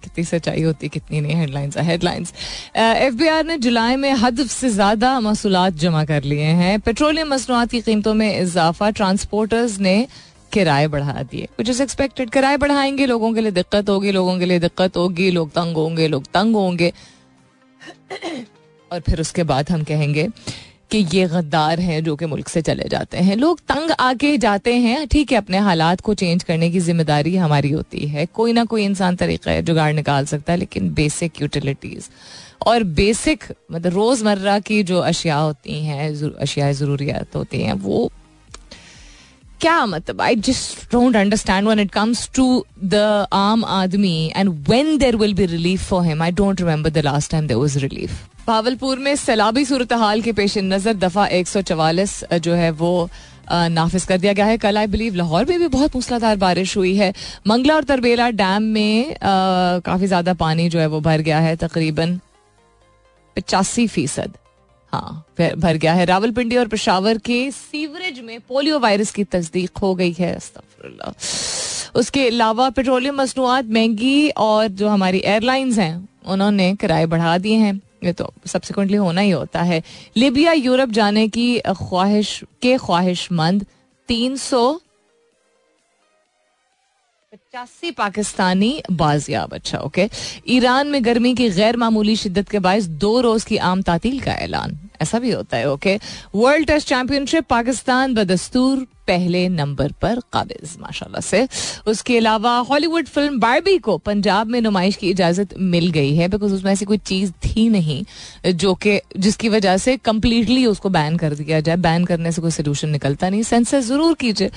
कितनी सच्चाई होती कितनी नहीं, हेडलाइंस हेडलाइंस. एफबीआर ने जुलाई में हद से ज्यादा महसूलात जमा कर लिए हैं. पेट्रोलियम मसनूआत की कीमतों में इजाफा, ट्रांसपोर्टर्स ने किराए बढ़ा दिए, which is expected. किराए बढ़ाएंगे, लोगों के लिए दिक्कत होगी, लोगों के लिए दिक्कत होगी, लोग तंग होंगे, लोग तंग होंगे और फिर उसके बाद हम कहेंगे कि ये गद्दार हैं जो कि मुल्क से चले जाते हैं. लोग तंग आके जाते हैं, ठीक है, अपने हालात को चेंज करने की जिम्मेदारी हमारी होती है. कोई ना कोई इंसान तरीका है, जुगाड़ निकाल सकता है, लेकिन बेसिक यूटिलिटीज़ और बेसिक मतलब रोज़मर्रा की जो अशिया होती हैं, अशिया ज़रूरियात होती हैं, वो क्या मतलब, I just don't understand when it comes to the आम आदमी and when there will be relief for him. I don't remember the last time there was relief. Bahawalpur में सैलाबी सूरत हाल के पेश नज़र दफ़ा एक सौ चवालीस जो है वो नाफिज कर दिया गया है. कल आई बिलीव लाहौर में भी बहुत मूसलाधार बारिश हुई है. मंगला और तरबेला डैम में काफ़ी ज़्यादा पानी जो है वो भर गया है, तकरीबन पचासी फीसद, हाँ, भर गया है. रावलपिंडी और पेशावर के सीवरेज में पोलियो वायरस की तस्दीक हो गई है. अस्तगफिरुल्लाह. उसके अलावा पेट्रोलियम मसनूआत महंगी और जो हमारी एयरलाइंस हैं उन्होंने किराए बढ़ा दिए हैं, ये तो सबसिक्वेंटली होना ही होता है. लीबिया यूरोप जाने की ख्वाहिश के ख्वाहिशमंद तीन सौ पचासी पाकिस्तानी बाजियाब. अच्छा ओके. ईरान में गर्मी की गैर मामूली शिद्दत के बायस दो रोज की आम तातील का ऐलान, ऐसा भी होता है. Okay. World test championship Pakistan बदस्तूर पहले नंबर पर काबिज, माशाल्लाह से. उसके अलावा हॉलीवुड फिल्म बार्बी को पंजाब में नुमाइश की इजाजत मिल गई है, बिकॉज उसमें ऐसी कोई चीज थी नहीं जो कि जिसकी वजह से कंप्लीटली उसको बैन कर दिया जाए. बैन करने से कोई सोल्यूशन निकलता नहीं, सेंसर जरूर कीजिए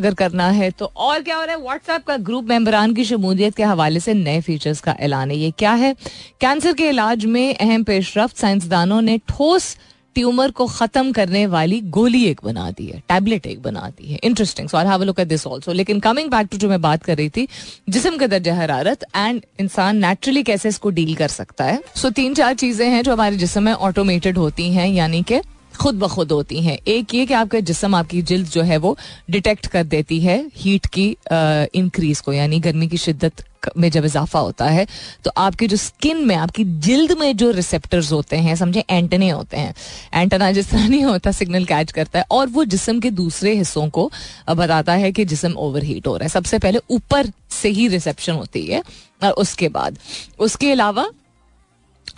अगर करना है तो. और क्या हो रहा है, व्हाट्सएप का ग्रुप मेंबरान की शमूलियत के हवाले से नए फीचर्स का ऐलान है. ये क्या है, कैंसर के इलाज में अहम पेशरफ्त, साइंसदानों ने ठोस ट्यूमर को खत्म करने वाली गोली एक बना दी है, टैबलेट एक बना दी है. Interesting, so I have a look at this also. लेकिन कमिंग बैक टू जो मैं बात कर रही थी, जिस्म का दर्जा हरारत एंड इंसान नेचुरली कैसे इसको डील कर सकता है. सो so, तीन चार चीजें हैं जो हमारे जिस्म में ऑटोमेटेड होती हैं, यानी कि खुद ब खुद होती हैं. एक ये कि आपका जिस्म, आपकी जिल्द जो है वो डिटेक्ट कर देती है हीट की इंक्रीज को, यानी गर्मी की शिद्दत में जब इजाफा होता है तो आपकी जो स्किन में, आपकी जिल्द में जो रिसेप्टर्स होते हैं, समझे एंटने होते हैं, एंटना जिस तरह नहीं होता, सिग्नल कैच करता है और वो जिस्म के दूसरे हिस्सों को बताता है कि जिस्म ओवरहीट हो रहा है. सबसे पहले ऊपर से ही रिसेप्शन होती है और उसके बाद, उसके अलावा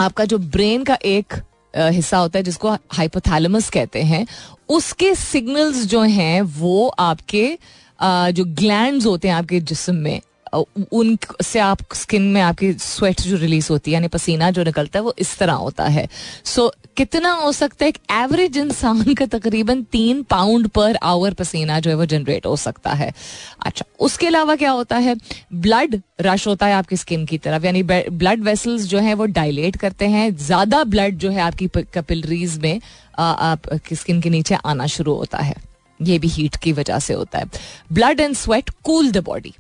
आपका जो ब्रेन का एक हिस्सा होता है जिसको हाइपोथैलेमस कहते हैं, उसके सिग्नल्स जो हैं वो आपके जो ग्लैंड्स होते हैं आपके जिस्म में, उन से आप स्किन में आपकी स्वेट जो रिलीज होती है, यानी पसीना जो निकलता है, वो इस तरह होता है. सो so, कितना हो सकता है, एक एवरेज इंसान का तकरीबन तीन पाउंड पर आवर पसीना जो है वो जनरेट हो सकता है. अच्छा, उसके अलावा क्या होता है, ब्लड रश होता है आपकी स्किन की तरफ, यानी ब्लड वेसल्स जो है वो डायलेट करते हैं, ज़्यादा ब्लड जो है आपकी कैपिलरीज में आपकी स्किन के नीचे आना शुरू होता है. ये भी हीट की वजह से होता है. Blood and sweat cool the body.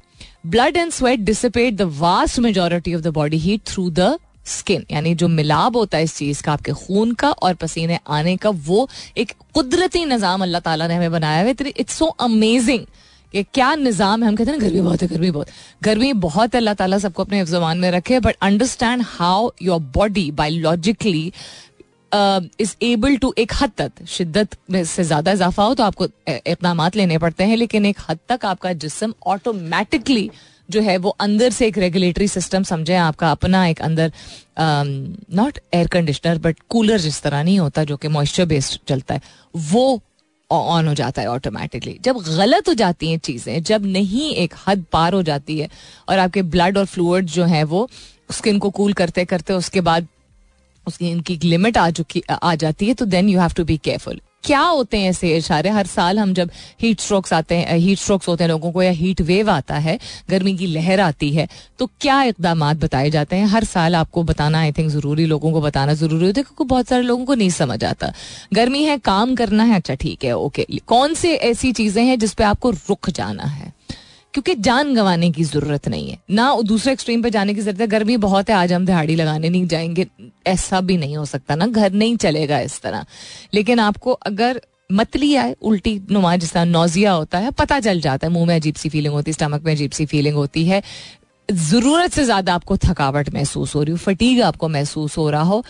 Blood and sweat dissipate the vast majority of the body heat through the skin. यानी जो मिलाप होता है इस चीज़ का, आपके खून का और पसीने आने का, वो एक कुदरती निज़ाम अल्लाह ताला ने हमें बनाया हुआ है. इट्स सो अमेजिंग कि क्या निज़ाम है. हम कहते हैं गर्मी बहुत है, गर्मी बहुत, गर्मी बहुत है, अल्लाह ताला सबको अपने हिफ़्ज़-ए-ईमान में रखे. But understand how your body biologically is able to, एक हद तक शिद्दत में से ज़्यादा इजाफा हो तो आपको इक़दामात लेने पड़ते हैं, लेकिन एक हद तक आपका जिस्म ऑटोमेटिकली जो है वो अंदर से एक रेगुलेटरी सिस्टम, समझें आपका अपना एक अंदर, not air conditioner but cooler जिस तरह नहीं होता जो कि मॉइस्चर बेस्ड चलता है, वो ऑन हो जाता है ऑटोमेटिकली. जब गलत हो जाती हैं चीज़ें, जब नहीं एक हद पार हो जाती है और आपके ब्लड और फ्लूइड जो हैं वो स्किन को कूल करते करते उसके बाद उसकी इनकी एक लिमिट आ चुकी आ जाती है, तो then you have to be careful. क्या होते हैं ऐसे इशारे? हर साल हम जब हीट स्ट्रोक्स आते हैं, हीट स्ट्रोक्स होते हैं लोगों को, या हीट वेव आता है, गर्मी की लहर आती है, तो क्या इक़दामात बताए जाते हैं? हर साल आपको बताना आई थिंक ज़रूरी, लोगों को बताना ज़रूरी होता है, क्योंकि बहुत सारे लोगों को नहीं समझ आता. गर्मी है, काम करना है, अच्छा ठीक है, ओके, कौन से ऐसी चीज़ें हैं जिस पर आपको रुक जाना है, क्योंकि जान गंवाने की जरूरत नहीं है, ना दूसरे एक्सट्रीम पे जाने की जरूरत है. गर्मी बहुत है, आज हम दिहाड़ी लगाने नहीं जाएंगे, ऐसा भी नहीं हो सकता ना, घर नहीं चलेगा इस तरह. लेकिन आपको अगर मतली आए, उल्टी नुमा जिस तरह नोजिया होता है, पता चल जाता है, मुंह में अजीब सी फीलिंग होती है, स्टमक में अजीब सी फीलिंग होती है, जरूरत से ज्यादा आपको थकावट महसूस हो रही हो, फटीग आपको महसूस हो रहा हो,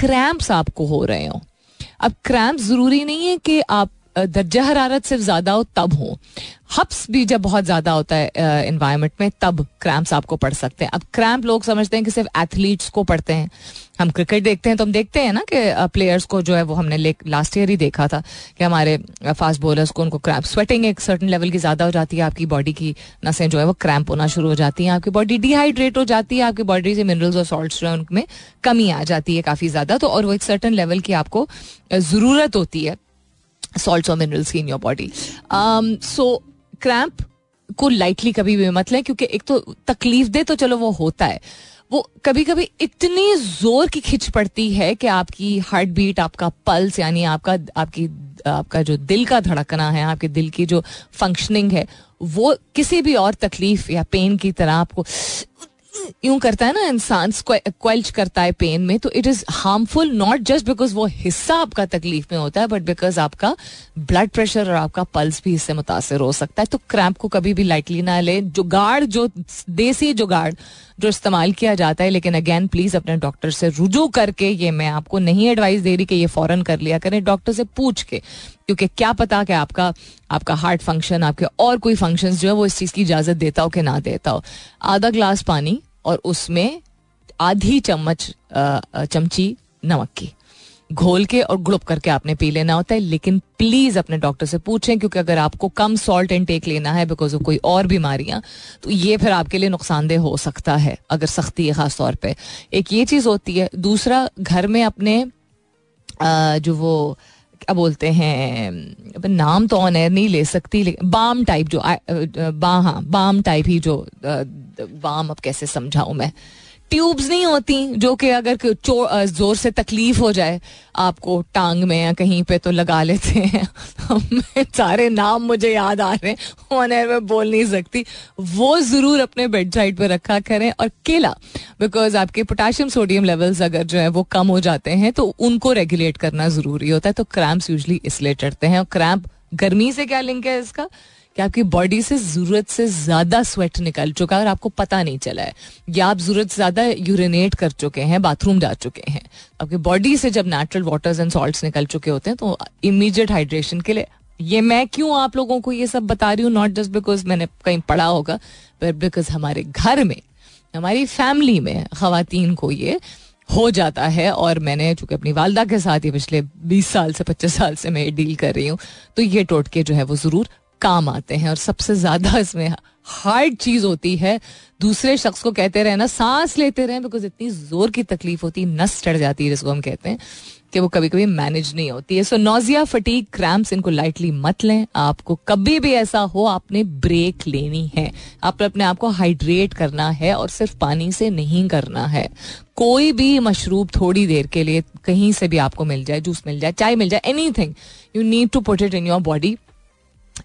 क्रैम्प्स आपको हो रहे हो. अब क्रैम्प्स जरूरी नहीं है कि आप दर्जा हरारत सिर्फ ज़्यादा हो तब हो, हब्स भी जब बहुत ज़्यादा होता है इन्वायरमेंट में तब क्रैम्प्स आपको पड़ सकते हैं. अब क्रैम्प लोग समझते हैं कि सिर्फ एथलीट्स को पड़ते हैं. हम क्रिकेट देखते हैं तो हम देखते हैं ना कि प्लेयर्स को जो है वो हमने लास्ट ईयर ही देखा था कि हमारे फास्ट बॉलर्स को उनको क्रैम्प, स्वेटिंग एक सर्टन लेवल की ज़्यादा हो जाती है, आपकी बॉडी की नसें जो है वो क्रैम्प होना शुरू हो जाती हैं, आपकी बॉडी डिहाइड्रेट हो जाती है, आपकी बॉडी से मिनरल्स और सॉल्ट्स जो है उनमें कमी आ जाती है काफ़ी ज़्यादा, तो और वो एक सर्टन लेवल की आपको ज़रूरत होती है सॉल्ट्स और मिनरल्स की in your body. So cramp को लाइटली कभी भी मत लें, क्योंकि एक तो तकलीफ दे तो चलो वो होता है, वो कभी कभी इतनी जोर की खिंच पड़ती है कि आपकी हार्ट बीट, आपका पल्स, यानी आपका आपकी आपका जो दिल का धड़कना है, आपके दिल की जो फंक्शनिंग है, वो किसी भी और तकलीफ या पेन की तरह आपको यूं करता है ना इंसान, क्वेल्च करता है पेन में. तो it is harmful not just because वो हिस्सा आपका तकलीफ में होता है, बट बिकॉज आपका ब्लड प्रेशर और आपका पल्स भी इससे मुतासर हो सकता है. तो क्रैम्प को कभी भी लाइटली ना ले. जुगाड़ जो देसी जुगाड़ जो इस्तेमाल किया जाता है, लेकिन अगेन प्लीज़ अपने डॉक्टर से रुजू करके, ये मैं आपको नहीं एडवाइस दे रही कि ये फ़ौरन कर लिया करें, डॉक्टर से पूछ के, क्योंकि क्या पता कि आपका आपका हार्ट फंक्शन, आपके और कोई फंक्शंस जो है वो इस चीज़ की इजाज़त देता हो कि ना देता हो. आधा ग्लास पानी और उसमें आधी चम्मच चमची नमक की घोल के और गुड़प करके आपने पी लेना होता है. लेकिन प्लीज़ अपने डॉक्टर से पूछें, क्योंकि अगर आपको कम सॉल्ट इनटेक लेना है बिकॉज ऑफ कोई और बीमारियां, तो ये फिर आपके लिए नुकसानदेह हो सकता है अगर सख्ती है ख़ास तौर पे. एक ये चीज़ होती है. दूसरा, घर में अपने आ, जो वो क्या बोलते हैं, नाम तो ऑन एयर नहीं ले सकती, लेकिन बाम टाइप जो बा हाँ बाम टाइप ही जो बाम, अब कैसे समझाऊँ मैं, ट्यूब्स नहीं होती जो कि अगर जोर से तकलीफ हो जाए आपको टांग में या कहीं पे तो लगा लेते हैं. सारे नाम मुझे याद आ रहे हैं, ऑन एयर में बोल नहीं सकती. वो ज़रूर अपने बेड साइड पर रखा करें. और केला, बिकॉज आपके पोटाशियम सोडियम लेवल्स अगर जो है वो कम हो जाते हैं तो उनको रेगुलेट करना ज़रूरी होता है. तो क्रैम्प्स यूजली इसलिए चढ़ते हैं. और क्रैम्प गर्मी से क्या लिंक है इसका, कि आपकी बॉडी से ज़रूरत से ज़्यादा स्वेट निकल चुका है और आपको पता नहीं चला है, या आप ज़रूरत से ज़्यादा यूरिनेट कर चुके हैं, बाथरूम जा चुके हैं. आपकी बॉडी से जब नेचुरल वाटर्स एंड सॉल्ट्स निकल चुके होते हैं, तो इमीडिएट हाइड्रेशन के लिए ये मैं क्यों आप लोगों को ये सब बता रही हूँ, नॉट जस्ट बिकॉज मैंने कहीं पढ़ा होगा, बट बिकॉज हमारे घर में, हमारी फैमिली में ख़वातीन को ये हो जाता है. और मैंने चूंकि अपनी वालदा के साथ ये पिछले बीस साल से पच्चीस साल से मैं डील कर रही हूँ, तो ये टोटके जो है वो ज़रूर काम आते हैं. और सबसे ज़्यादा इसमें हार्ड चीज़ होती है दूसरे शख्स को कहते रहना, सांस लेते रहें, बिकॉज इतनी ज़ोर की तकलीफ होती है, नस चढ़ जाती है जिसको हम कहते हैं, कि वो कभी कभी मैनेज नहीं होती है. सो नोजिया, फटीग, क्रैम्प्स, इनको लाइटली मत लें. आपको कभी भी ऐसा हो, आपने ब्रेक लेनी है, आप अपने आप को हाइड्रेट करना है और सिर्फ पानी से नहीं करना है. कोई भी मशरूब थोड़ी देर के लिए कहीं से भी आपको मिल जाए, जूस मिल जाए, चाय मिल जाए, anything you need to put it in your body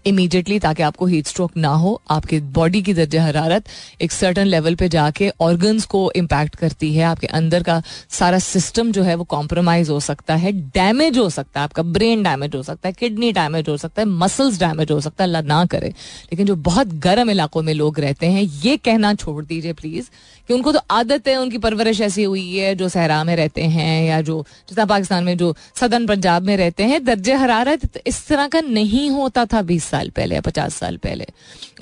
immediately, ताकि आपको हीट स्ट्रोक ना हो. आपके बॉडी की दर्जा हरारत एक सर्टन लेवल पे जाके ऑर्गन्स को इम्पैक्ट करती है, आपके अंदर का सारा सिस्टम जो है वो कॉम्प्रोमाइज़ हो सकता है, डैमेज हो सकता है, आपका ब्रेन डैमेज हो सकता है, किडनी डैमेज हो सकता है, मसल्स डैमेज हो सकता है, अल्लाह ना करे. लेकिन जो बहुत गर्म इलाकों में लोग रहते हैं, ये कहना छोड़ दीजिए प्लीज़ कि उनको तो आदत है, उनकी परवरिश ऐसी हुई है, जो सहरा में रहते हैं या जो जिस तरह पाकिस्तान में जो सदर्न पंजाब में रहते हैं, दर्जा हरारत इस तरह का नहीं होता था बीस साल पहले या पचास साल पहले.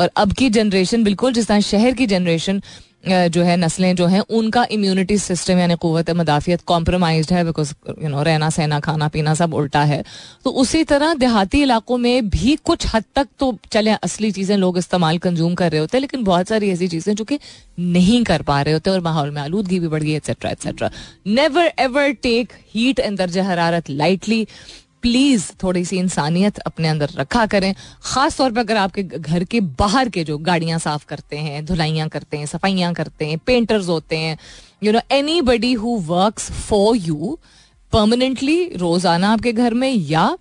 और अब की जनरेशन बिल्कुल जिस तरह शहर की जनरेशन जो है नस्लें जो हैं उनका इम्यूनिटी सिस्टम यानी कुव्वत मदाफियत कॉम्प्रोमाइज्ड है, बिकॉज यू नो रहना सहना खाना पीना सब उल्टा है. तो उसी तरह देहाती इलाकों में भी कुछ हद तक तो चले असली चीज़ें लोग इस्तेमाल कंज्यूम कर रहे होते हैं, लेकिन बहुत सारी ऐसी चीज़ें जो कि नहीं कर पा रहे होते और माहौल में आलूदगी भी बढ़ गई etcetera etcetera. Never ever take heat and दर्ज हरारत लाइटली. प्लीज़ थोड़ी सी इंसानियत अपने अंदर रखा करें, ख़ास तौर पर अगर आपके घर के बाहर के जो गाड़ियाँ साफ़ करते हैं, धुलाइयाँ करते हैं, सफाइयाँ करते हैं, पेंटर्स होते हैं, you know anybody who works for you permanently रोज़ाना आपके घर में या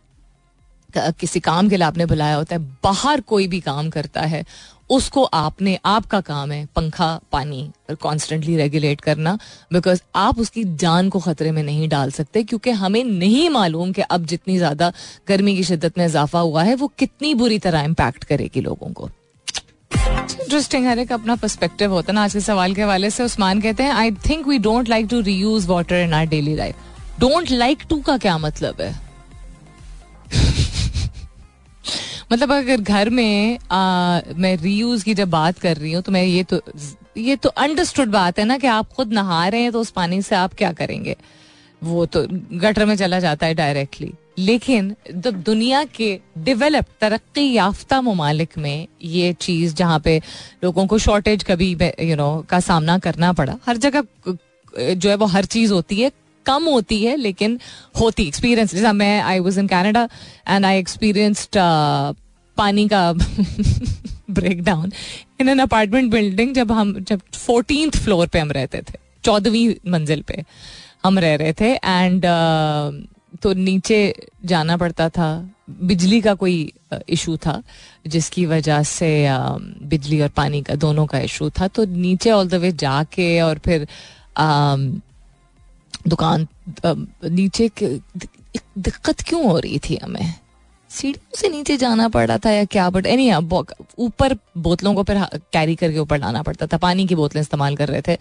किसी काम के लिए आपने बुलाया होता है, बाहर कोई भी काम करता है उसको आपने आपका काम है पंखा पानी और कॉन्स्टेंटली रेगुलेट करना, बिकॉज आप उसकी जान को ख़तरे में नहीं डाल सकते, क्योंकि हमें नहीं मालूम कि अब जितनी ज़्यादा गर्मी की शिद्दत में इजाफा हुआ है वो कितनी बुरी तरह इम्पैक्ट करेगी लोगों को. इंटरेस्टिंग, हर एक अपना पर्सपेक्टिव होता है ना. आज के सवाल के हवाले से उस्मान कहते हैं, I think we don't like to reuse water in our daily life. Don't like to का क्या मतलब है? मतलब अगर घर में आ, मैं रीयूज़ की जब बात कर रही हूँ तो मैं ये तो ये तो अंडरस्टूड बात है ना कि आप खुद नहा रहे हैं तो उस पानी से आप क्या करेंगे, वो तो गटर में चला जाता है डायरेक्टली. लेकिन जब दुनिया के डेवलप तरक्की याफ्ता ममालिक में ये चीज़ जहाँ पे लोगों को शॉर्टेज कभी यू नो का सामना करना पड़ा, हर जगह जो है वो हर चीज़ होती है, कम होती है लेकिन होती. एक्सपीरियंस जैसा मैं I was in Canada and I experienced पानी का breakdown in an apartment building. जब हम जब फोर्टीन्थ फ्लोर पे हम रहते थे, चौदहवीं मंजिल पे हम रह रहे थे, एंड uh, तो नीचे जाना पड़ता था. बिजली का कोई इशू था जिसकी वजह से बिजली और पानी का दोनों का इशू था, तो नीचे ऑल द वे जाके और फिर uh, दुकान नीचे दिक्कत क्यों हो रही थी हमें, सीढ़ियों से नीचे जाना पड़ा था या क्या, बट एनी ऊपर बोतलों को फिर कैरी करके ऊपर लाना पड़ता था. पानी की बोतलें इस्तेमाल कर रहे थे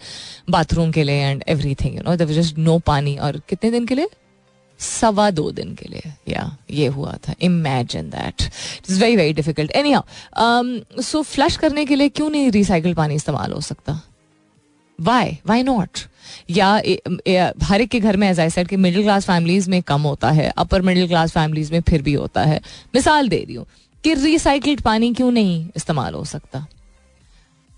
बाथरूम के लिए and everything, you know there was just no पानी. और कितने दिन के लिए? सवा दो दिन के लिए या ये हुआ था. Imagine that, it's very very difficult. Anyhow, so flush करने के लिए क्यों नहीं रिसाइकल्ड पानी इस्तेमाल हो सकता? Why? Why not? या हर एक के घर में, एज आई सेड, कि मिडिल क्लास फैमिलीज में कम होता है, अपर मिडिल क्लास फैमिलीज में फिर भी होता है. मिसाल दे रही हूँ कि रिसाइकल्ड पानी क्यों नहीं इस्तेमाल हो सकता,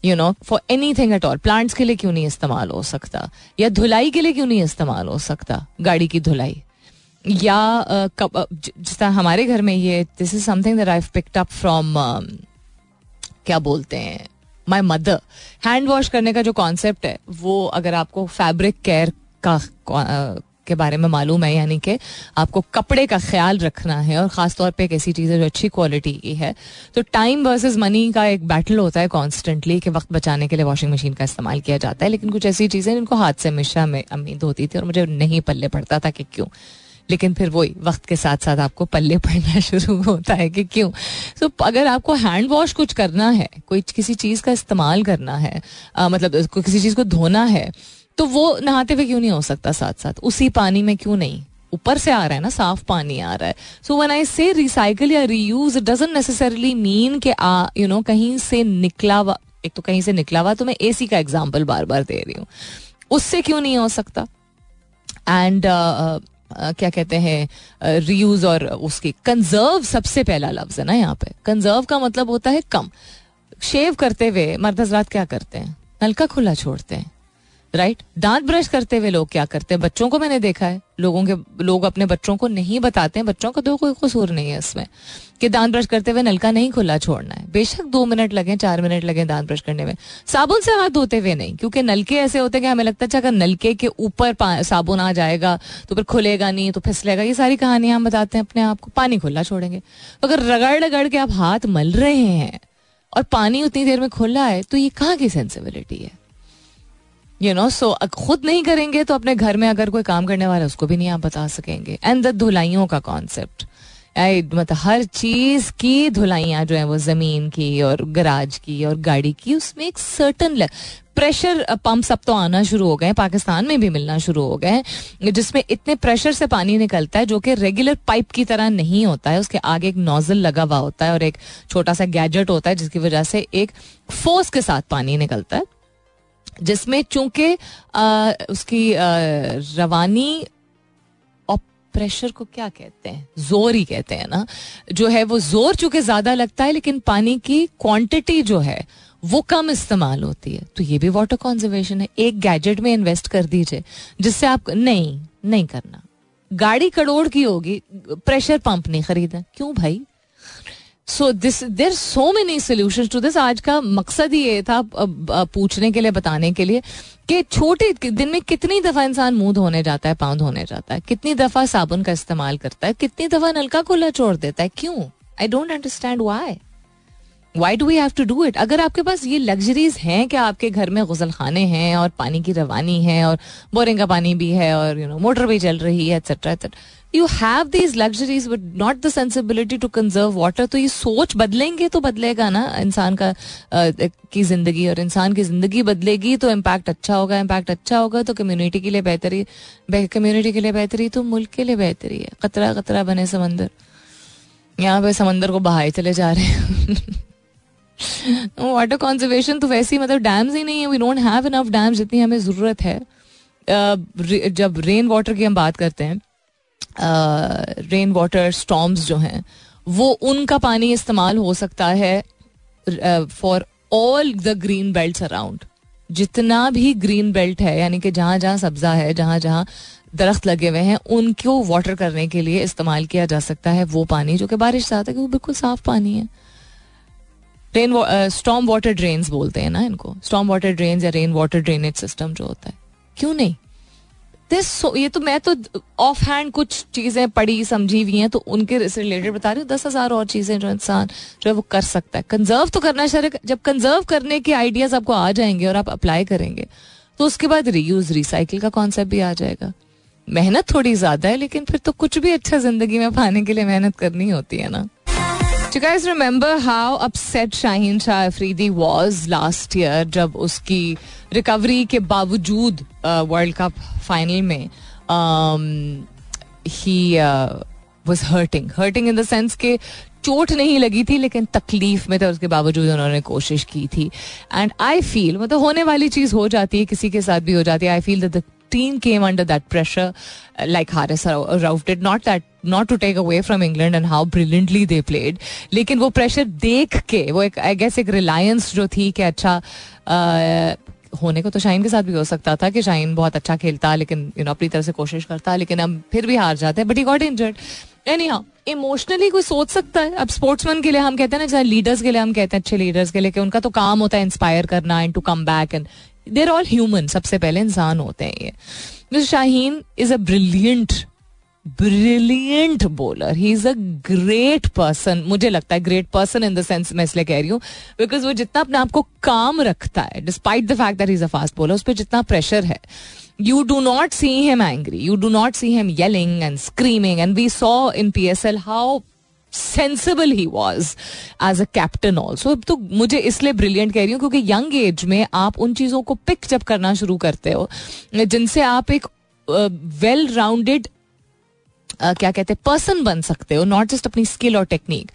you know for anything at all. Plants के लिए क्यों नहीं इस्तेमाल हो सकता, या धुलाई के लिए क्यों नहीं इस्तेमाल हो सकता, गाड़ी की धुलाई, या जिस तरह हमारे घर में. ये this is something that I have picked up from क्या बोलते हैं माई मदर. हैंड वॉश करने का जो कॉन्सेप्ट है वो, अगर आपको फैब्रिक केयर का के बारे में मालूम है, यानी कि आपको कपड़े का ख्याल रखना है और ख़ासतौर पे एक ऐसी चीज़ है जो अच्छी क्वालिटी की है, तो टाइम वर्सेस मनी का एक बैटल होता है कॉन्स्टेंटली कि वक्त बचाने के लिए वॉशिंग मशीन का इस्तेमाल किया जाता है. लेकिन कुछ ऐसी चीज़ें जिनको हाथ से हमेशा में उम्मीद होती थी और मुझे नहीं पल्ले पड़ता था कि क्यों, लेकिन फिर वही वक्त के साथ साथ आपको पल्ले पड़ना शुरू होता है कि क्यों. सो so, अगर आपको हैंड वॉश कुछ करना है, कोई किसी चीज़ का इस्तेमाल करना है, आ, मतलब किसी चीज़ को धोना है, तो वो नहाते हुए क्यों नहीं हो सकता, साथ साथ उसी पानी में क्यों नहीं? ऊपर से आ रहा है ना, साफ पानी आ रहा है. So when I say recycle या reuse, it doesn't necessarily mean कि यू नो कहीं से निकला हुआ. एक तो कहीं से निकला हुआ, तो मैं एसी का एग्जाम्पल बार बार दे रही हूँ, उससे क्यों नहीं हो सकता? एंड Uh, क्या कहते हैं रीयूज uh, और उसकी कंजर्व सबसे पहला लफ्ज है ना यहाँ पे. कंजर्व का मतलब होता है कम. शेव करते हुए मर्द हजरात क्या करते हैं? नलका खुला छोड़ते हैं, राइट right? दांत ब्रश करते हुए लोग क्या करते हैं? बच्चों को मैंने देखा है, लोगों के लोग अपने बच्चों को नहीं बताते हैं, बच्चों का तो कोई कसूर नहीं है इसमें कि दांत ब्रश करते हुए नलका नहीं खुला छोड़ना है. बेशक दो मिनट लगे, चार मिनट लगे दांत ब्रश करने में. साबुन से हाथ धोते हुए नहीं, क्योंकि नलके ऐसे होते हैं कि हमें लगता है अगर नलके के ऊपर साबुन आ जाएगा तो फिर खुलेगा नहीं, तो फिसलेगा. ये सारी कहानियां हम बताते हैं अपने आप को. पानी खुला छोड़ेंगे, अगर रगड़ रगड़ के आप हाथ मल रहे हैं और पानी उतनी देर में खुला है, तो ये कहाँ की सेंसिबिलिटी है, यू नो. सो खुद नहीं करेंगे तो अपने घर में अगर कोई काम करने वाला है उसको भी नहीं आप बता सकेंगे. एंड द धुलाइयों का कॉन्सेप्ट, मतलब हर चीज़ की धुलाइयाँ जो है वो ज़मीन की और गराज की और गाड़ी की, उसमें एक सर्टन प्रेशर पंप सब तो आना शुरू हो गए, पाकिस्तान में भी मिलना शुरू हो गए, जिसमें इतने प्रेशर से पानी निकलता है जो कि रेगुलर पाइप की तरह नहीं होता है. उसके आगे एक नोजल लगा हुआ होता है और एक छोटा सा गैजेट होता है जिसकी वजह से एक फोर्स के साथ पानी निकलता है. जिसमें चूंकि उसकी रवानी और प्रेशर को क्या कहते हैं, जोर ही कहते हैं ना, जो है वो जोर चूंकि ज्यादा लगता है लेकिन पानी की क्वांटिटी जो है वो कम इस्तेमाल होती है. तो ये भी वाटर कंजर्वेशन है. एक गैजेट में इन्वेस्ट कर दीजिए जिससे आप नहीं नहीं करना. गाड़ी करोड़ की होगी, प्रेशर पंप नहीं खरीदना, क्यों भाई? So this there so many solutions to this. आज का मकसद ही ये था पूछने के लिए, बताने के लिए कि छोटे दिन में कितनी दफ़ा इंसान मुंह धोने जाता है, पाँव धोने जाता है, कितनी दफ़ा साबुन का इस्तेमाल करता है, कितनी दफ़ा नलका खुला छोड़ देता है, क्यों? I don't understand why. Why do we have to do it? अगर आपके पास ये लग्जरीज हैं कि आपके घर में गुसल खाने हैं और पानी की रवानी है और बोरिंग का पानी भी है और यू नो मोटर भी चल रही है etcetera etcetera, you have these luxuries but not the sensibility to conserve water. तो ये सोच बदलेंगे तो बदलेगा ना इंसान का की जिंदगी, और इंसान की जिंदगी बदलेगी तो इम्पैक्ट अच्छा होगा, इम्पैक्ट अच्छा होगा तो कम्युनिटी के लिए बेहतरी, कम्युनिटी के लिए बेहतरी तो मुल्क के लिए बेहतरी है. कतरा कतरा बने समंदर, यहाँ पे समंदर को बहाए चले जा रहे हैं. वाटर कंजर्वेशन तो वैसे ही मतलब डैम्स ही नहीं है. We don't have enough dams जितनी हमें ज़रूरत है. जब रेन वाटर की हम बात करते हैं, रेन वाटर स्टॉर्म्स जो हैं वो उनका पानी इस्तेमाल हो सकता है for all the green belts around. जितना भी ग्रीन बेल्ट है यानी कि जहाँ जहाँ सब्जा है, जहाँ जहाँ दरख्त लगे हुए हैं, उनको वाटर करने के लिए इस्तेमाल किया जा सकता है वो पानी जो कि बारिश से आता है, वो बिल्कुल साफ पानी है. रेन स्टॉर्म वाटर ड्रेन्स बोलते हैं ना इनको, स्टॉर्म वाटर ड्रेन्स या रेन वाटर ड्रेनेज सिस्टम जो होता है, क्यों नहीं? दिस so, ये तो मैं तो ऑफ हैंड कुछ चीज़ें पढ़ी समझी हुई हैं तो उनके से रिलेटेड बता रही हूँ. दस हज़ार और चीज़ें जो इंसान जो है वो कर सकता है. कंजर्व तो करना चाहिए. जब कंजर्व करने के आइडियाज़ आपको आ जाएंगे और आप अप्लाई करेंगे तो उसके बाद रीयूज रिसाइकिल का कॉन्सेप्ट भी आ जाएगा. मेहनत थोड़ी ज़्यादा है लेकिन फिर तो कुछ भी अच्छा ज़िंदगी में पाने के लिए मेहनत करनी होती है ना. You guys remember how upset Shaheen Shah Afridi was last year जब उसकी रिकवरी के बावजूद वर्ल्ड कप फाइनल में he uh, was hurting hurting in the sense के चोट नहीं लगी थी लेकिन तकलीफ में था, उसके बावजूद उन्होंने कोशिश की थी. एंड आई फील मतलब होने वाली चीज़ हो जाती है, किसी के साथ भी हो जाती है. I feel the team came under that pressure uh, like Haris Rauf did, not that not to take away from England and how brilliantly they played, लेकिन वो pressure देख के वो एक I guess एक reliance जो थी कि अच्छा uh, होने को तो शाहीन के साथ भी हो सकता था कि शाहीन बहुत अच्छा खेलता लेकिन यू नो अपनी तरफ से कोशिश करता लेकिन हम फिर भी हार जाते हैं. But he got injured. Anyhow emotionally कोई सोच सकता है. अब स्पोर्ट्समैन के लिए हम कहते हैं ना, लीडर्स के लिए हम कहते हैं, अच्छे लीडर्स के लिए कि उनका तो काम होता है इंस्पायर करना and to come back and They're all human. सबसे पहले इंसान होते हैं ये. Mister Shaheen is a brilliant brilliant bowler. He is a great person. मुझे लगता है great person in the sense मैं इसलिए कह रही हूँ बिकॉज वो जितना अपने आप को काम रखता है despite the fact that he is a fast bowler, उस पर जितना प्रेशर है, you do not see him angry, you do not see him yelling and screaming. And we saw in P S L how sensible he was as a captain also. अब तो मुझे इसलिए brilliant कह रही हूँ क्योंकि young age में आप उन चीज़ों को पिक जब करना शुरू करते हो जिनसे आप एक वेल राउंडेड क्या कहते हैं पर्सन बन सकते हो, नॉट जस्ट अपनी स्किल और टेक्निक.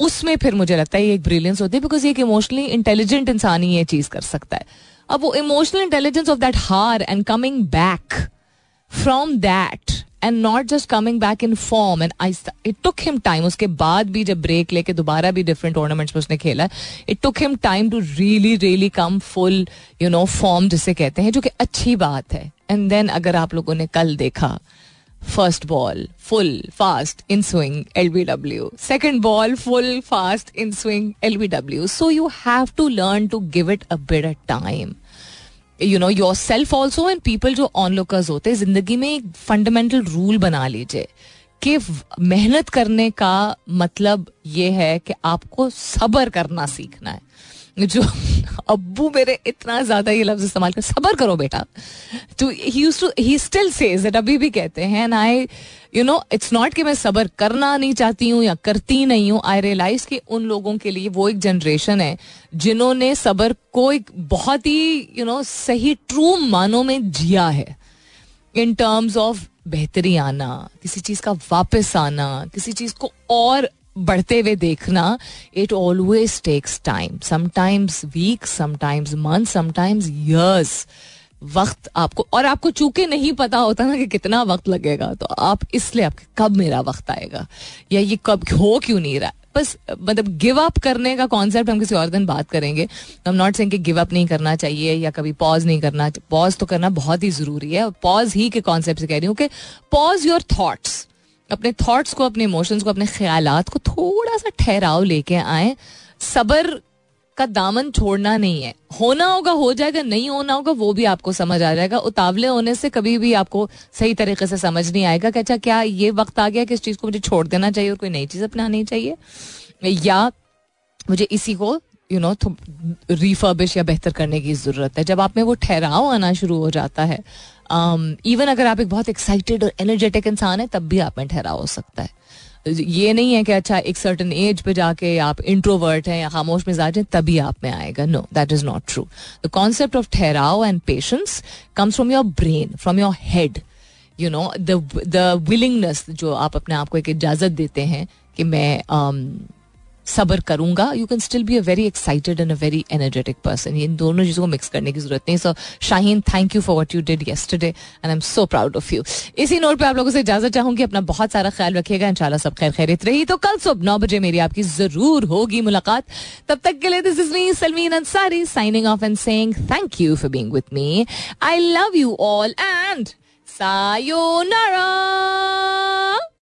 उसमें फिर मुझे लगता है ये एक ब्रिलियंस होती है बिकॉज एक इमोशनली इंटेलिजेंट इंसान ही ये चीज़ कर सकता है. अब वो इमोशनल इंटेलिजेंस ऑफ दैट हार and coming back from that and not just coming back in form and I, it took him time. उसके बाद भी जब break लेके दोबारा भी different tournaments में उसने खेला, it took him time to really really come full you know form जिसे कहते हैं, जो कि अच्छी बात है. and then अगर आप लोगों ने कल देखा, first ball full fast in swing L B W, second ball full fast in swing L B W. so you have to learn to give it a bit of time, you know yourself also and people जो onlookers होते हैं. जिंदगी में एक fundamental rule बना लीजिए कि मेहनत करने का मतलब ये है कि आपको सब्र करना सीखना है. जो अब्बू मेरे इतना ज्यादा ये लफ्ज इस्तेमाल कर, सब्र करो बेटा. तो he used to he still says it, अभी भी कहते हैं. And I you know it's not कि मैं सब्र करना नहीं चाहती हूँ या करती नहीं हूँ. आई रियलाइज कि उन लोगों के लिए वो एक जनरेशन है जिन्होंने सब्र को एक बहुत ही यू नो सही ट्रू मानों में जिया है इन टर्म्स ऑफ बेहतरी आना, किसी चीज़ का वापस आना, किसी चीज़ को और बढ़ते हुए देखना. It always takes time, sometimes weeks, sometimes month, sometimes years. वक्त आपको, और आपको चूंकि नहीं पता होता ना कि कितना वक्त लगेगा, तो आप इसलिए आपके कब मेरा वक्त आएगा या ये कब हो क्यों नहीं रहा. बस मतलब गिव अप करने का कॉन्सेप्ट हम किसी और दिन बात करेंगे. आई एम नॉट सेइंग कि गिव अप नहीं करना चाहिए या कभी पॉज नहीं करना. पॉज तो करना बहुत ही जरूरी है. पॉज ही के कॉन्सेप्ट से कह रही हूँ कि पॉज योर थॉट्स. अपने थॉट्स को, अपने इमोशंस को, अपने ख्यालात को थोड़ा सा ठहराव लेके आए. सब्र का दामन छोड़ना नहीं है. होना होगा हो जाएगा, नहीं होना होगा वो भी आपको समझ आ जाएगा. उतावले होने से कभी भी आपको सही तरीके से समझ नहीं आएगा कि अच्छा क्या ये वक्त आ गया कि इस चीज़ को मुझे छोड़ देना चाहिए और कोई नई चीज़ अपनानी चाहिए, या मुझे इसी को यू नो रिफर्बिश या बेहतर करने की ज़रूरत है. जब आप में वो ठहराव आना शुरू हो जाता है, इवन um, अगर आप एक बहुत एक्साइटेड और एनर्जेटिक इंसान है तब भी आप में ठहराव हो सकता है. ये नहीं है कि अच्छा एक सर्टन एज पे जाके आप इंट्रोवर्ट हैं या खामोश मिजाज हैं तभी आप में आएगा. No, that is not true. The concept of ठहराव and patience comes from your brain, from your head. You know the the willingness जो आप अपने आप को एक इजाजत देते हैं कि मैं um, सब्र करूंगा. You can still be a very excited and a very energetic person. इन दोनों चीज़ों को मिक्स करने की जरूरत नहीं. So Shaheen, thank you for what you did yesterday and I am so proud of you. इसी नोट पे आप लोगों से इजाजत चाहूंगी. अपना बहुत सारा ख्याल रखिएगा. इंशाल्लाह सब खैर खैरियत रही तो कल सुबह नौ बजे मेरी आपकी जरूर होगी मुलाकात. तब तक के लिए this is me सलमीन अंसारी signing off and saying thank you for being with me. I love you all and sayonara.